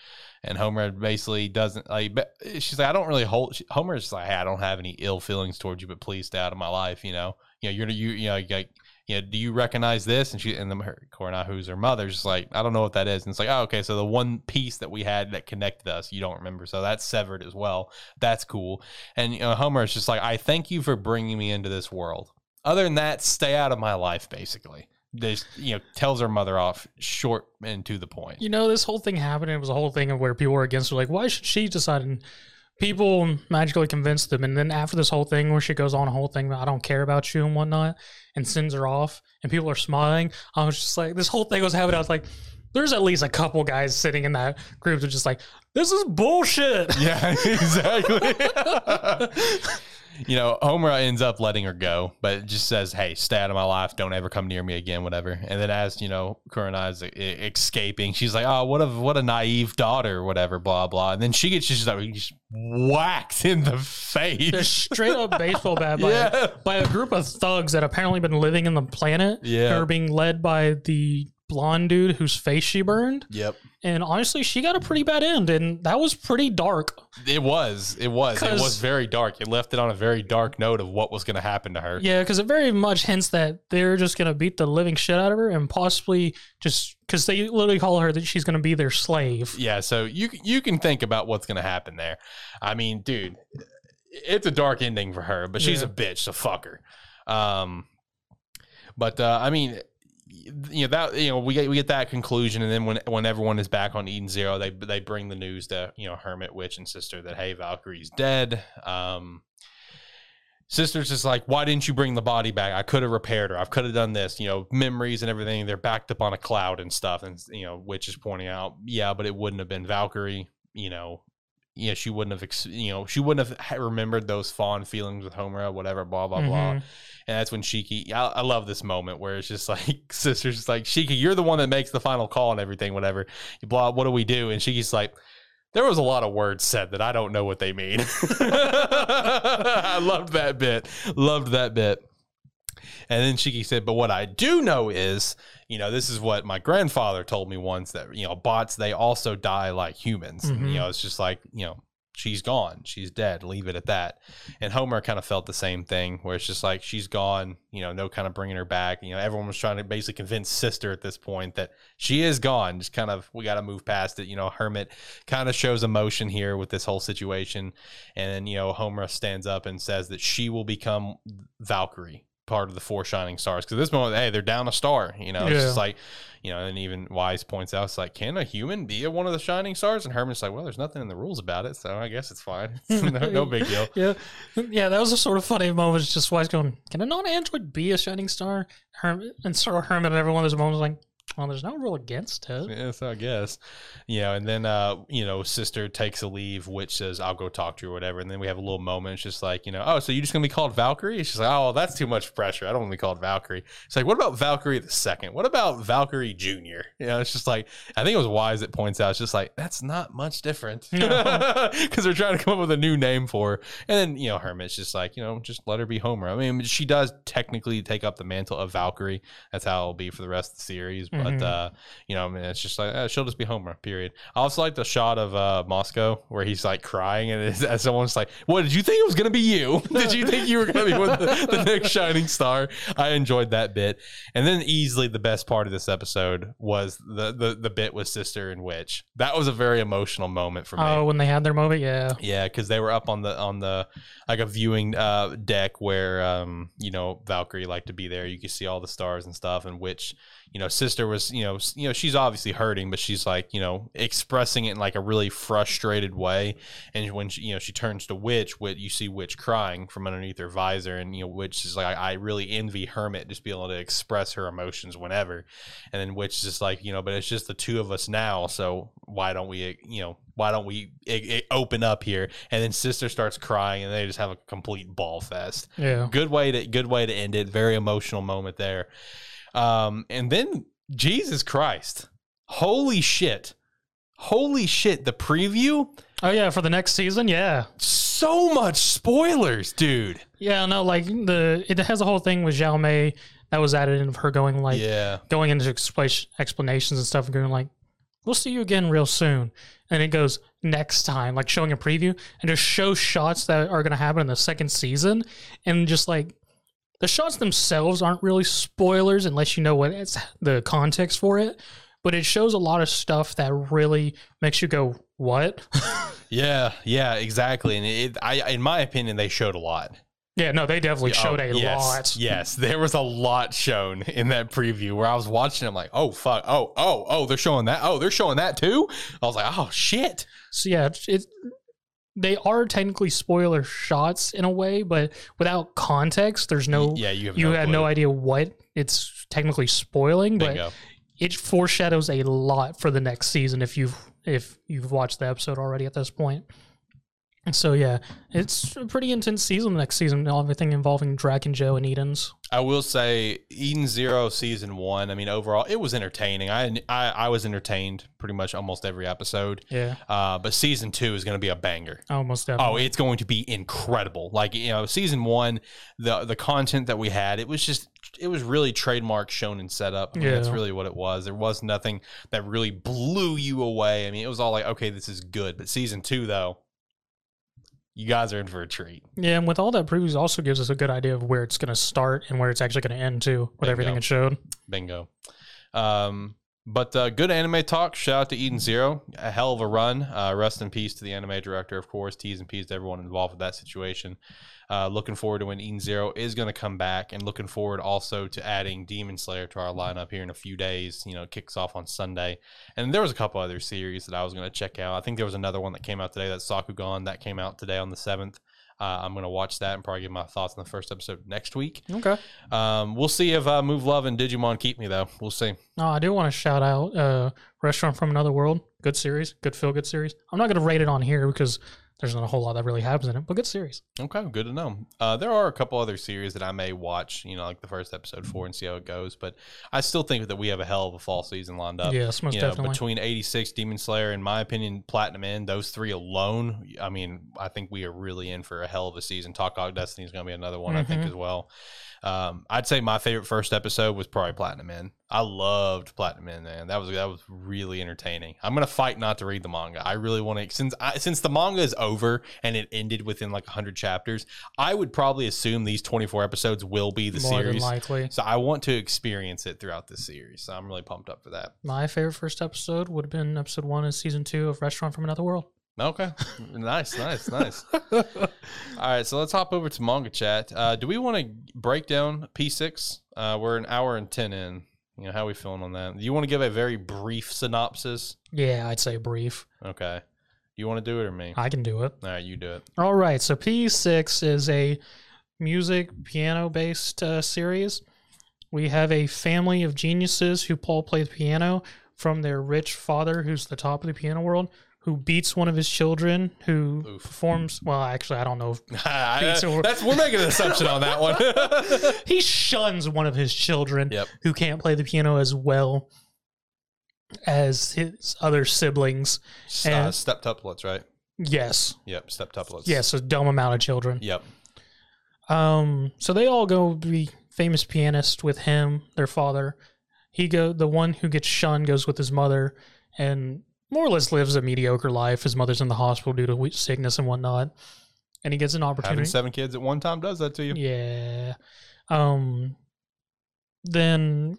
And Homura basically doesn't, like, she's like, I don't really hold, she, Homura's just like, hey, I don't have any ill feelings towards you, but please stay out of my life, you know? You know, you're, you, you know, like, yeah, do you recognize this? And she and then her Kurenai, who's her mother, just like, I don't know what that is. And it's like, oh, okay, so the one piece that we had that connected us, you don't remember. So that's severed as well. That's cool. And you know, Homer is just like, I thank you for bringing me into this world. Other than that, stay out of my life, basically. This, you know, tells her mother off short and to the point. You know, this whole thing happened. It was a whole thing of where people were against her. Like, why should she decide? And people magically convince them. And then after this whole thing where she goes on a whole thing, I don't care about you and whatnot, and sends her off, and people are smiling. I was just like, this whole thing was happening. I was like, there's at least a couple guys sitting in that group that are just like, this is bullshit. Yeah, exactly. You know, Homura ends up letting her go, but just says, hey, stay out of my life. Don't ever come near me again, whatever. And then as, you know, Kurenai's escaping, she's like, oh, what a, what a naive daughter, whatever, blah, blah. And then she gets just, like, just whacked in the face. They're straight up baseball bat by, yeah. by a group of thugs that apparently been living in the planet. Yeah. They're being led by the blonde dude whose face she burned. Yep. And honestly, she got a pretty bad end, and that was pretty dark. It was. It was. It was very dark. It left it on a very dark note of what was going to happen to her. Yeah, because it very much hints that they're just going to beat the living shit out of her, and possibly just because they literally call her that she's going to be their slave. Yeah, so you, you can think about what's going to happen there. I mean, dude, it's a dark ending for her, but she's yeah. a bitch, so fuck her. Um, but, uh, I mean... You know that you know we get we get that conclusion, and then when when everyone is back on Eden's Zero, they they bring the news to you know Hermit, Witch, and Sister that hey, Valkyrie's dead. Um, Sister's just like, why didn't you bring the body back? I could have repaired her. I could have done this. You know, memories and everything. They're backed up on a cloud and stuff. And you know, Witch is pointing out, yeah, but it wouldn't have been Valkyrie. You know, yeah, you know, she wouldn't have. You know, she wouldn't have remembered those fond feelings with Homura, whatever. Blah blah mm-hmm. blah. And that's when Shiki, I, I love this moment where it's just like, Sister's just like, Shiki, you're the one that makes the final call and everything, whatever. Blah, what do we do? And Shiki's like, there was a lot of words said that I don't know what they mean. I loved that bit. Loved that bit. And then Shiki said, but what I do know is, you know, this is what my grandfather told me once that, you know, bots, they also die like humans. Mm-hmm. And, you know, it's just like, you know, she's gone. She's dead. Leave it at that. And Homer kind of felt the same thing where it's just like, she's gone, you know, no kind of bringing her back. You know, everyone was trying to basically convince Sister at this point that she is gone. Just kind of, we got to move past it. You know, Hermit kind of shows emotion here with this whole situation. And then, you know, Homer stands up and says that she will become Valkyrie, part of the four shining stars. Cause this moment, hey, they're down a star, you know, yeah. It's just like, you know, and even Wise points out, it's like, can a human be one of the shining stars? And Herman's like, well, there's nothing in the rules about it. So I guess it's fine. no, no big deal. Yeah. Yeah. That was a sort of funny moment. It's just Wise going, can a non-android be a shining star? Herman and Sir Herman and everyone, there's a moment like, well, there's no rule against it. Yes, I guess. You know, and then, uh, you know, Sister takes a leave, Witch says, I'll go talk to you or whatever. And then we have a little moment. It's just like, you know, oh, so you're just going to be called Valkyrie? She's like, oh, that's too much pressure. I don't want to be called Valkyrie. It's like, what about Valkyrie the second? What about Valkyrie Junior? You know, it's just like, I think it was Wise that points out, it's just like, that's not much different. Because they're trying to come up with a new name for her. And then, you know, Hermit's just like, you know, just let her be Homer. I mean, she does technically take up the mantle of Valkyrie. That's how it'll be for the rest of the series. Mm-hmm. But, uh, you know, I mean, it's just like, uh, she'll just be Homer, period. I also like the shot of uh, Moscow where he's like crying and it's, and someone's like, what, did you think it was going to be you? Did you think you were going to be with the, the next shining star? I enjoyed that bit. And then easily the best part of this episode was the, the, the bit with Sister and Witch. That was a very emotional moment for me. Oh, when they had their moment? Yeah. Yeah, because they were up on the, on the like a viewing uh, deck where, um, you know, Valkyrie liked to be there. You could see all the stars and stuff, and Witch, you know, Sister was, you know, you know, she's obviously hurting, but she's like, you know, expressing it in like a really frustrated way. And when she, you know, she turns to Witch, Witch, you see Witch crying from underneath her visor, and you know, Witch is like, I, I really envy Hermit just being able to express her emotions whenever. And then Witch is just like, you know, but it's just the two of us now, so why don't we, you know, why don't we it, it open up here? And then Sister starts crying, and they just have a complete ball fest. Yeah, good way to good way to end it. Very emotional moment there. Um, and then Jesus Christ, holy shit, holy shit. The preview. Oh yeah. For the next season. Yeah. So much spoilers, dude. Yeah. No, like the, it has a whole thing with Xiaomei that was added in of her going like, yeah. going into expl- explanations and stuff and going like, we'll see you again real soon. And it goes next time, like showing a preview and just show shots that are going to happen in the second season. And just like, the shots themselves aren't really spoilers unless you know what it's the context for it, but it shows a lot of stuff that really makes you go, what? yeah, yeah, exactly. And it, I, in my opinion, they showed a lot. Yeah, no, they definitely oh, showed a yes, lot. Yes, there was a lot shown in that preview where I was watching, I'm like, oh, fuck, oh, oh, oh, they're showing that. Oh, they're showing that too? I was like, oh, shit. So, yeah, it's... They are technically spoiler shots in a way, but without context, there's no. Yeah, you have, you no, have no idea what it's technically spoiling, but Bingo. It foreshadows a lot for the next season if you've if you've watched the episode already at this point. So yeah, it's a pretty intense season next season, everything involving Dragon Joe and Eden's. I will say Eden's Zero season one, I mean, overall, it was entertaining. I, I, I was entertained pretty much almost every episode. Yeah. Uh, but season two is going to be a banger. Almost definitely. Oh, it's going to be incredible. Like, you know, season one, the the content that we had, it was just, it was really trademark shonen setup. I mean, yeah. That's really what it was. There was nothing that really blew you away. I mean, it was all like, okay, this is good. But season two, though, you guys are in for a treat. Yeah, and with all that previews, also gives us a good idea of where it's going to start and where it's actually going to end, too, with Bingo. Everything it showed. Bingo. Um, but uh, good anime talk. Shout out to Eden's Zero. A hell of a run. Uh, rest in peace to the anime director, of course. T's and P's to everyone involved with that situation. Uh, looking forward to when Eden's Zero is going to come back, and looking forward also to adding Demon Slayer to our lineup here in a few days. You know, kicks off on Sunday. And there was a couple other series that I was going to check out. I think there was another one that came out today, that's Sakugan, that came out today on the seventh. Uh, I'm going to watch that and probably give my thoughts on the first episode next week. Okay. Um, we'll see if uh, Muv-Luv and Digimon keep me, though. We'll see. Oh, I do want to shout out uh, Restaurant from Another World. Good series. Good feel-good series. I'm not going to rate it on here because there's not a whole lot that really happens in it, but good series. Okay, good to know. Uh, there are a couple other series that I may watch, you know, like the first episode four and see how it goes, but I still think that we have a hell of a fall season lined up. Yes, most you know, definitely. Between eighty-six, Demon Slayer, in my opinion, Platinum End, those three alone, I mean, I think we are really in for a hell of a season. Takt Op Destiny is going to be another one, mm-hmm. I think, as well. Um, I'd say my favorite first episode was probably Platinum End. I loved Platinum End, man. That was that was really entertaining. I'm gonna fight not to read the manga. I really want to since I, since the manga is over and it ended within like one hundred chapters. I would probably assume these twenty-four episodes will be the More series. Than likely. So I want to experience it throughout this series. So I'm really pumped up for that. My favorite first episode would have been episode one of season two of Restaurant from Another World. Okay. Nice, nice, nice. All right, so let's hop over to manga chat. Uh, do we want to break down P six? Uh, we're an hour and ten in. You know, how are we feeling on that? Do you want to give a very brief synopsis? Yeah, I'd say brief. Okay. You want to do it or me? I can do it. All right, you do it. All right, so P six is a music, piano-based uh, series. We have a family of geniuses who all play the piano, from their rich father, who's the top of the piano world, who beats one of his children, who Oof. performs... Well, actually, I don't know if... beats or, That's, we're making an assumption on that one. He shuns one of his children, yep. who can't play the piano as well as his other siblings. Uh, and, steptuplets, right? Yes. Yep, steptuplets. Yes, a dumb amount of children. Yep. Um. So they all go be famous pianists with him, their father. He go The one who gets shunned goes with his mother, and... more or less lives a mediocre life. His mother's in the hospital due to sickness and whatnot. And he gets an opportunity. Having seven kids at one time does that to you. Yeah. Um, then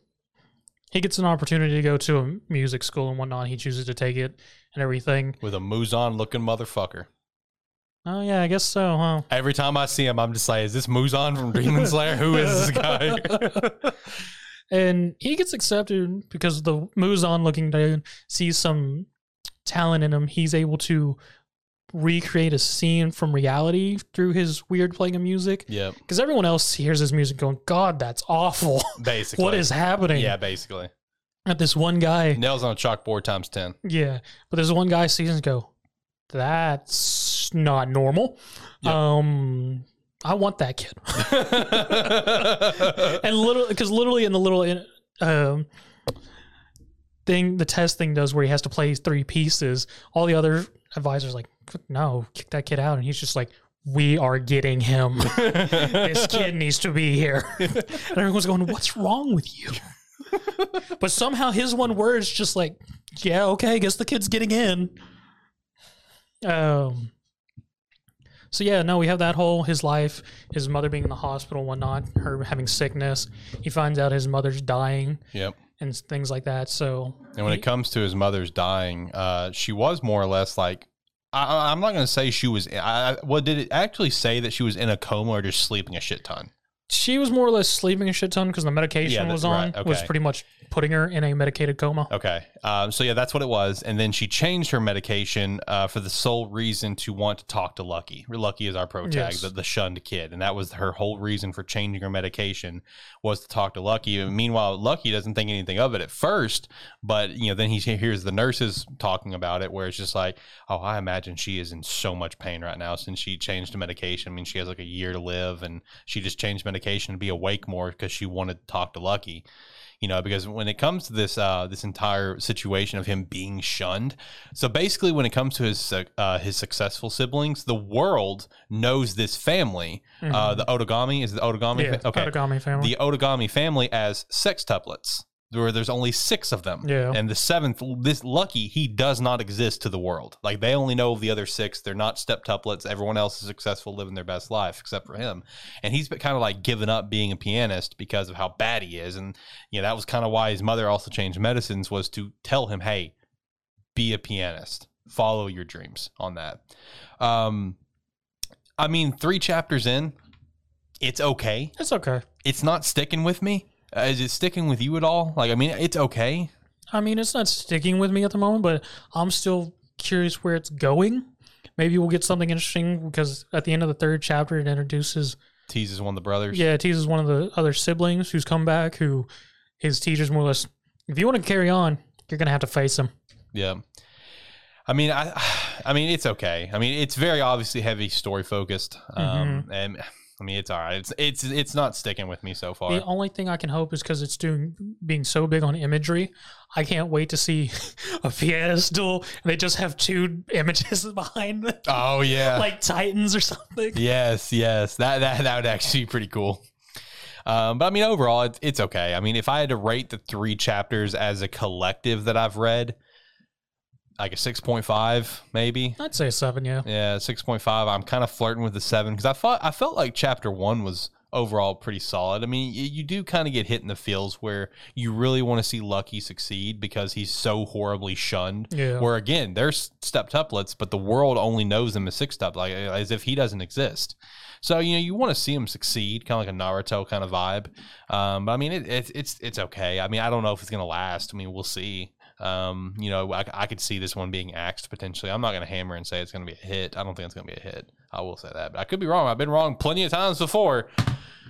he gets an opportunity to go to a music school and whatnot. He chooses to take it and everything. With a Muzan-looking motherfucker. Oh, yeah, I guess so, huh? Every time I see him, I'm just like, is this Muzan from Demon Slayer? Who is this guy? And he gets accepted because the Muzan-looking dude sees some... talent in him. He's able to recreate a scene from reality through his weird playing of music. Yeah, because everyone else hears his music going, God, that's awful. Basically, what is happening? Yeah, basically. At this one guy, nails on a chalkboard times ten. Yeah, but there's one guy seasons go, that's not normal. Yep. Um, I want that kid. And literally, because literally in the little, in, um. thing the test thing does where he has to play three pieces, all the other advisors like, no, kick that kid out, and he's just like, we are getting him. This kid needs to be here. And everyone's going, what's wrong with you? But somehow his one word is just like, yeah, okay, I guess the kid's getting in. Um so yeah, no, we have that whole his life, his mother being in the hospital and whatnot, her having sickness, he finds out his mother's dying. Yep. And things like that. So, and when he, it comes to his mother's dying, uh, she was more or less like, I, I'm not going to say she was. I, well, did it actually say that she was in a coma or just sleeping a shit ton? She was more or less sleeping a shit ton because the medication yeah, that, was on, right, okay. was pretty much putting her in a medicated coma. Okay. Um, so, yeah, that's what it was. And then she changed her medication uh, for the sole reason to want to talk to Lucky. Lucky is our protag, yes. the, the shunned kid. And that was her whole reason for changing her medication was to talk to Lucky. And meanwhile, Lucky doesn't think anything of it at first. But, you know, then he hears the nurses talking about it where it's just like, oh, I imagine she is in so much pain right now since she changed the medication. I mean, she has like a year to live and she just changed medication. Medication to be awake more because she wanted to talk to Lucky, you know, because when it comes to this uh this entire situation of him being shunned, so basically when it comes to his uh his successful siblings, the world knows this family, mm-hmm. uh the Otagami is the Otagami yeah, fa- okay Otagami family. The Otagami family as sextuplets, where there's only six of them, yeah. and the seventh, this Lucky, he does not exist to the world. Like, they only know of the other six. They're not steptuplets. Everyone else is successful, living their best life, except for him. And he's been kind of like given up being a pianist because of how bad he is. And, you know, that was kind of why his mother also changed medicines, was to tell him, hey, be a pianist. Follow your dreams on that. Um, I mean, three chapters in, it's okay. It's okay. It's not sticking with me. Uh, is it sticking with you at all? Like, I mean, it's okay. I mean, it's not sticking with me at the moment, but I'm still curious where it's going. Maybe we'll get something interesting because at the end of the third chapter, it introduces... Teases one of the brothers. Yeah, teases one of the other siblings who's come back, who his teacher's more or less, if you want to carry on, you're going to have to face him. Yeah. I mean, I, I mean, it's okay. I mean, it's very obviously heavy story focused. Um, mm-hmm. And... I mean, it's all right. It's it's it's not sticking with me so far. The only thing I can hope is because it's doing being so big on imagery. I can't wait to see a pedestal and they just have two images behind them. Oh yeah, like Titans or something. Yes, yes, that that that would actually be pretty cool. Um, but I mean, overall, it's it's okay. I mean, if I had to rate the three chapters as a collective that I've read, like a six point five, maybe. I'd say seven, yeah. Yeah, six point five. I'm kind of flirting with the seven because I thought I felt like chapter one was overall pretty solid. I mean, you, you do kind of get hit in the feels where you really want to see Lucky succeed because he's so horribly shunned. Yeah. Where, again, they're steptuplets, but the world only knows them as sextuplets, like as if he doesn't exist. So, you know, you want to see him succeed, kind of like a Naruto kind of vibe. Um, but, I mean, it, it, it's it's okay. I mean, I don't know if it's going to last. I mean, we'll see. Um, you know, I, I could see this one being axed potentially. I'm not going to hammer and say it's going to be a hit. I don't think it's going to be a hit. I will say that, but I could be wrong. I've been wrong plenty of times before,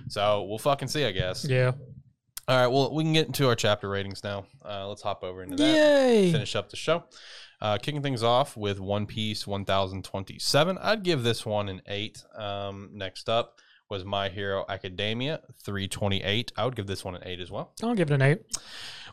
so we'll fucking see, I guess. Yeah. All right. Well, we can get into our chapter ratings now. Uh, let's hop over into that. Yay! Finish up the show. Uh, kicking things off with One Piece one thousand twenty-seven. I'd give this one an eight. Um, next up was My Hero Academia three twenty-eight. I would give this one an eight as well. I'll give it an eight.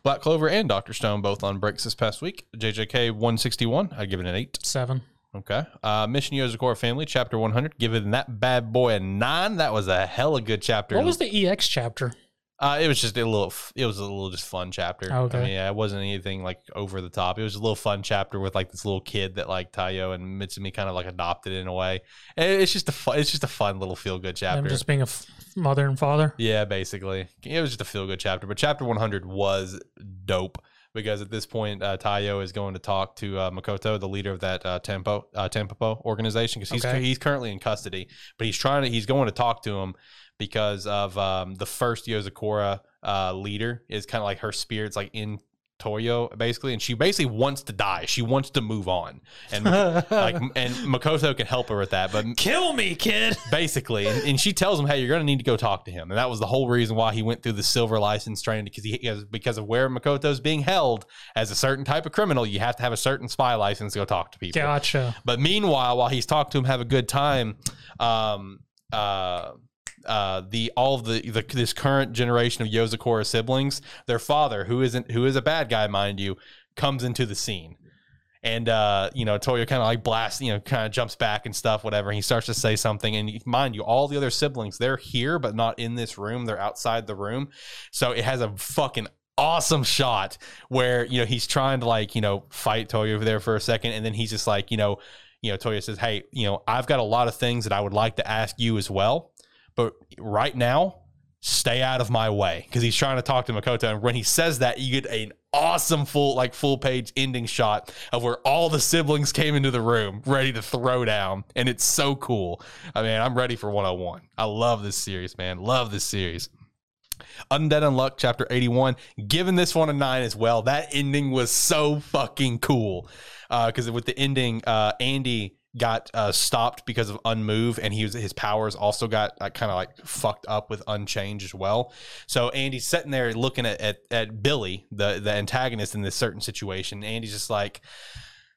Black Clover and Doctor Stone both on breaks this past week. J J K one sixty-one, I'd give it an eight. Seven. Okay. Uh, Mission Yozakura Family, Chapter one hundred, giving that bad boy a nine. That was a hella good chapter. What was the E X chapter? Uh, it was just a little, it was a little just fun chapter. Okay. I mean, yeah, it wasn't anything like over the top. It was a little fun chapter with like this little kid that like Taiyo and Mitsumi kind of like adopted in a way. And it's just a fun, it's just a fun little feel good chapter. Them just being a f- mother and father. Yeah, basically. It was just a feel good chapter, but chapter one hundred was dope because at this point, uh, Taiyo is going to talk to uh, Makoto, the leader of that uh, Tempo, uh, Tempo organization. Cause he's, okay. he's currently in custody, but he's trying to, he's going to talk to him. Because of um, the first Yozakura uh, leader is kind of like her spirit's like in Toyo basically, and she basically wants to die. She wants to move on, and like and Makoto can help her with that. But kill me, kid. Basically, and, and she tells him, "Hey, you're gonna need to go talk to him." And that was the whole reason why he went through the silver license training because he because of where Makoto's being held as a certain type of criminal. You have to have a certain spy license to go talk to people. Gotcha. But meanwhile, while he's talking to him, have a good time. Um. Uh. Uh, the all of the, the this current generation of Yozakura siblings, their father, who isn't who is a bad guy, mind you, comes into the scene, and uh, you know Toyo kind of like blasts, you know, kind of jumps back and stuff, whatever. And he starts to say something, and mind you, all the other siblings, they're here but not in this room; they're outside the room. So it has a fucking awesome shot where you know he's trying to like you know fight Toyo over there for a second, and then he's just like you know, you know Toyo says, "Hey, you know, I've got a lot of things that I would like to ask you as well." But right now, stay out of my way, because he's trying to talk to Makoto. And when he says that, you get an awesome full, like full page ending shot of where all the siblings came into the room ready to throw down. And it's so cool. I mean, I'm ready for one oh one. I love this series, man. Love this series. Undead Unluck chapter eighty-one, giving this one a nine as well. That ending was so fucking cool. Uh, cause with the ending, uh, Andy got uh, stopped because of Unmove, and he was, his powers also got uh, kind of like fucked up with Unchange as well. So Andy's sitting there looking at, at, at Billy, the, the antagonist in this certain situation. Andy's just like,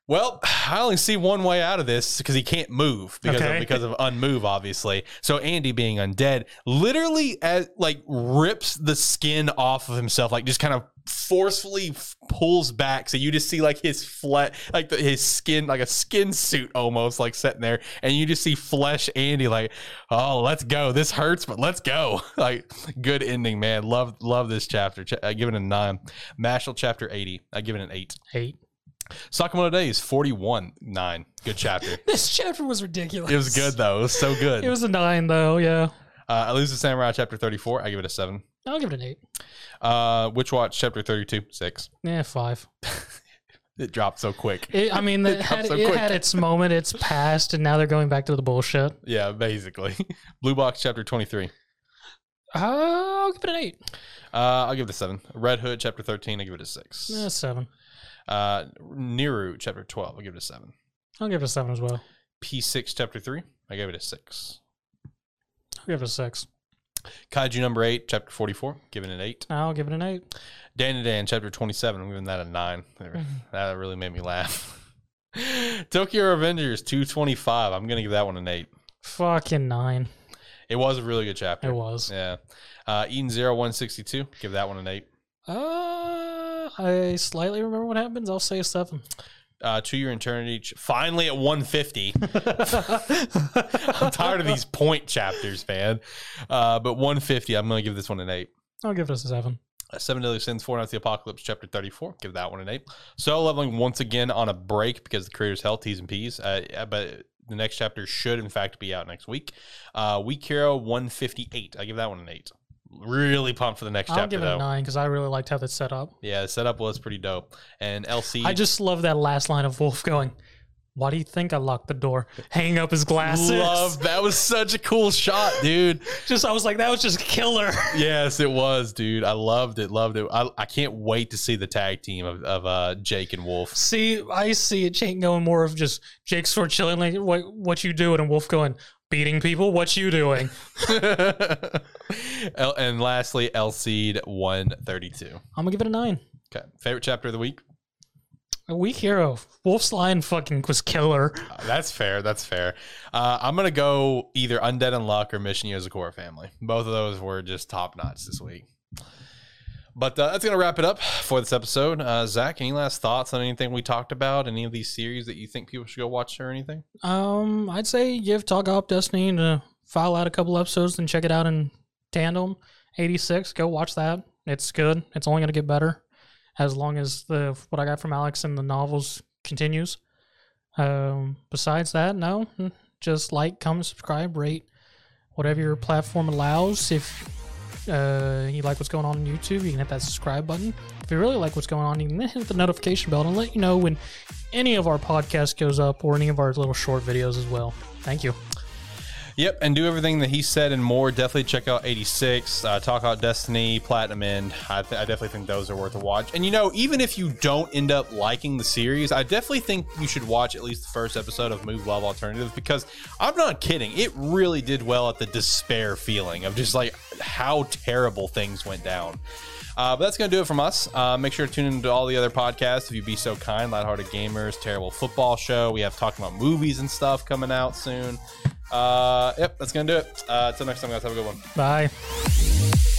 well, I only see one way out of this, because he can't move because, okay. of, because of Unmove, obviously. So Andy, being undead, literally as, like rips the skin off of himself, like just kind of forcefully f- pulls back, so you just see like his flesh, like the, his skin, like a skin suit almost, like sitting there, and you just see flesh Andy like, oh, let's go, this hurts, but let's go. Like, good ending, man. Love love this chapter. Ch- I give it a nine. Mashal chapter eighty, I give it an eight. Eight. Sakamoto Days forty-one, nine. Good chapter. This chapter was ridiculous. It was good though. It was so good. It was a nine though. Yeah. Uh, Elusive Samurai chapter thirty-four, I give it a seven. I'll give it an eight. Uh, Witch Watch chapter thirty-two, six. Yeah, five. It dropped so quick. It, I mean, it, it, had, so it quick. had its moment. It's passed, and now they're going back to the bullshit. Yeah, basically. Blue Box chapter twenty-three. Uh, I'll give it an eight. Uh, I'll give it a seven. Red Hood chapter thirteen, I give it a six. Yeah, seven. Uh, Niru chapter twelve, I'll give it a seven. I'll give it a seven as well. P six chapter three, I gave it a six. I'll give it a six. Kaiju number eight, chapter forty-four, giving it an eight. I'll give it an eight. Dan and Dan, chapter twenty-seven, I'm giving that a nine. That really made me laugh. Tokyo Avengers two twenty-five, I'm going to give that one an eight. Fucking nine. It was a really good chapter. It was. Yeah. Uh, Eden Zero one sixty-two, give that one an eight. Uh, I slightly remember what happens. I'll say a seven. Uh, to Your Eternity, ch- finally at one fifty. I'm tired of these point chapters, man. Uh, but one fifty, I'm going to give this one an eight. I'll give this a seven. Uh, Seven Deadly Sins, Four Nights of the Apocalypse, Chapter thirty-four. Give that one an eight. Solo Leveling, once again on a break because the creator's health, T's and P's. Uh, but the next chapter should, in fact, be out next week. Uh, Week Hero one fifty-eight. I give that one an eight. Really pumped for the next I'll chapter. I'll give it though. a nine because I really liked how that's set up. Yeah, the setup was pretty dope. And L C, I just love that last line of Wolf going, "Why do you think I locked the door?" Hanging up his glasses. Love that was such a cool shot, dude. Just I was like, that was just killer. Yes, it was, dude. I loved it. Loved it. I, I can't wait to see the tag team of, of uh, Jake and Wolf. See, I see it Jake going more of just Jake sort of chilling, like what what you doing, and Wolf going, beating people, what you doing? And lastly, L C'd one thirty-two. I'm gonna give it a nine. Okay. Favorite chapter of the week? A Week Hero. Wolf's line fucking was killer. Uh, that's fair. That's fair. Uh, I'm gonna go either Undead Unluck or Mission Yozakura Family. Both of those were just top notch this week. But uh, that's going to wrap it up for this episode. Uh, Zach, any last thoughts on anything we talked about? Any of these series that you think people should go watch or anything? Um, I'd say give Takt Op Destiny to file out a couple episodes and check it out in tandem. eighty-six, go watch that. It's good. It's only going to get better as long as the what I got from Alex and the novels continues. Um, besides that, no. Just like, comment, subscribe, rate, whatever your platform allows. If Uh, you like what's going on on YouTube, you can hit that subscribe button. If you really like what's going on, you can hit the notification bell and let you know when any of our podcasts goes up or any of our little short videos as well. Thank you. Yep, and do everything that he said and more. Definitely check out eighty-six, uh, Takt Op Destiny, Platinum End. I, th- I definitely think those are worth a watch. And, you know, even if you don't end up liking the series, I definitely think you should watch at least the first episode of Muv-Luv Alternative, because I'm not kidding. It really did well at the despair feeling of just, like, how terrible things went down. Uh, but that's going to do it from us. Uh, make sure to tune into all the other podcasts if you'd be so kind. Lighthearted Gamers, Terrible Football Show. We have Talking About Movies and stuff coming out soon. Uh, yep, that's going to do it. Uh, until next time, guys. Have a good one. Bye.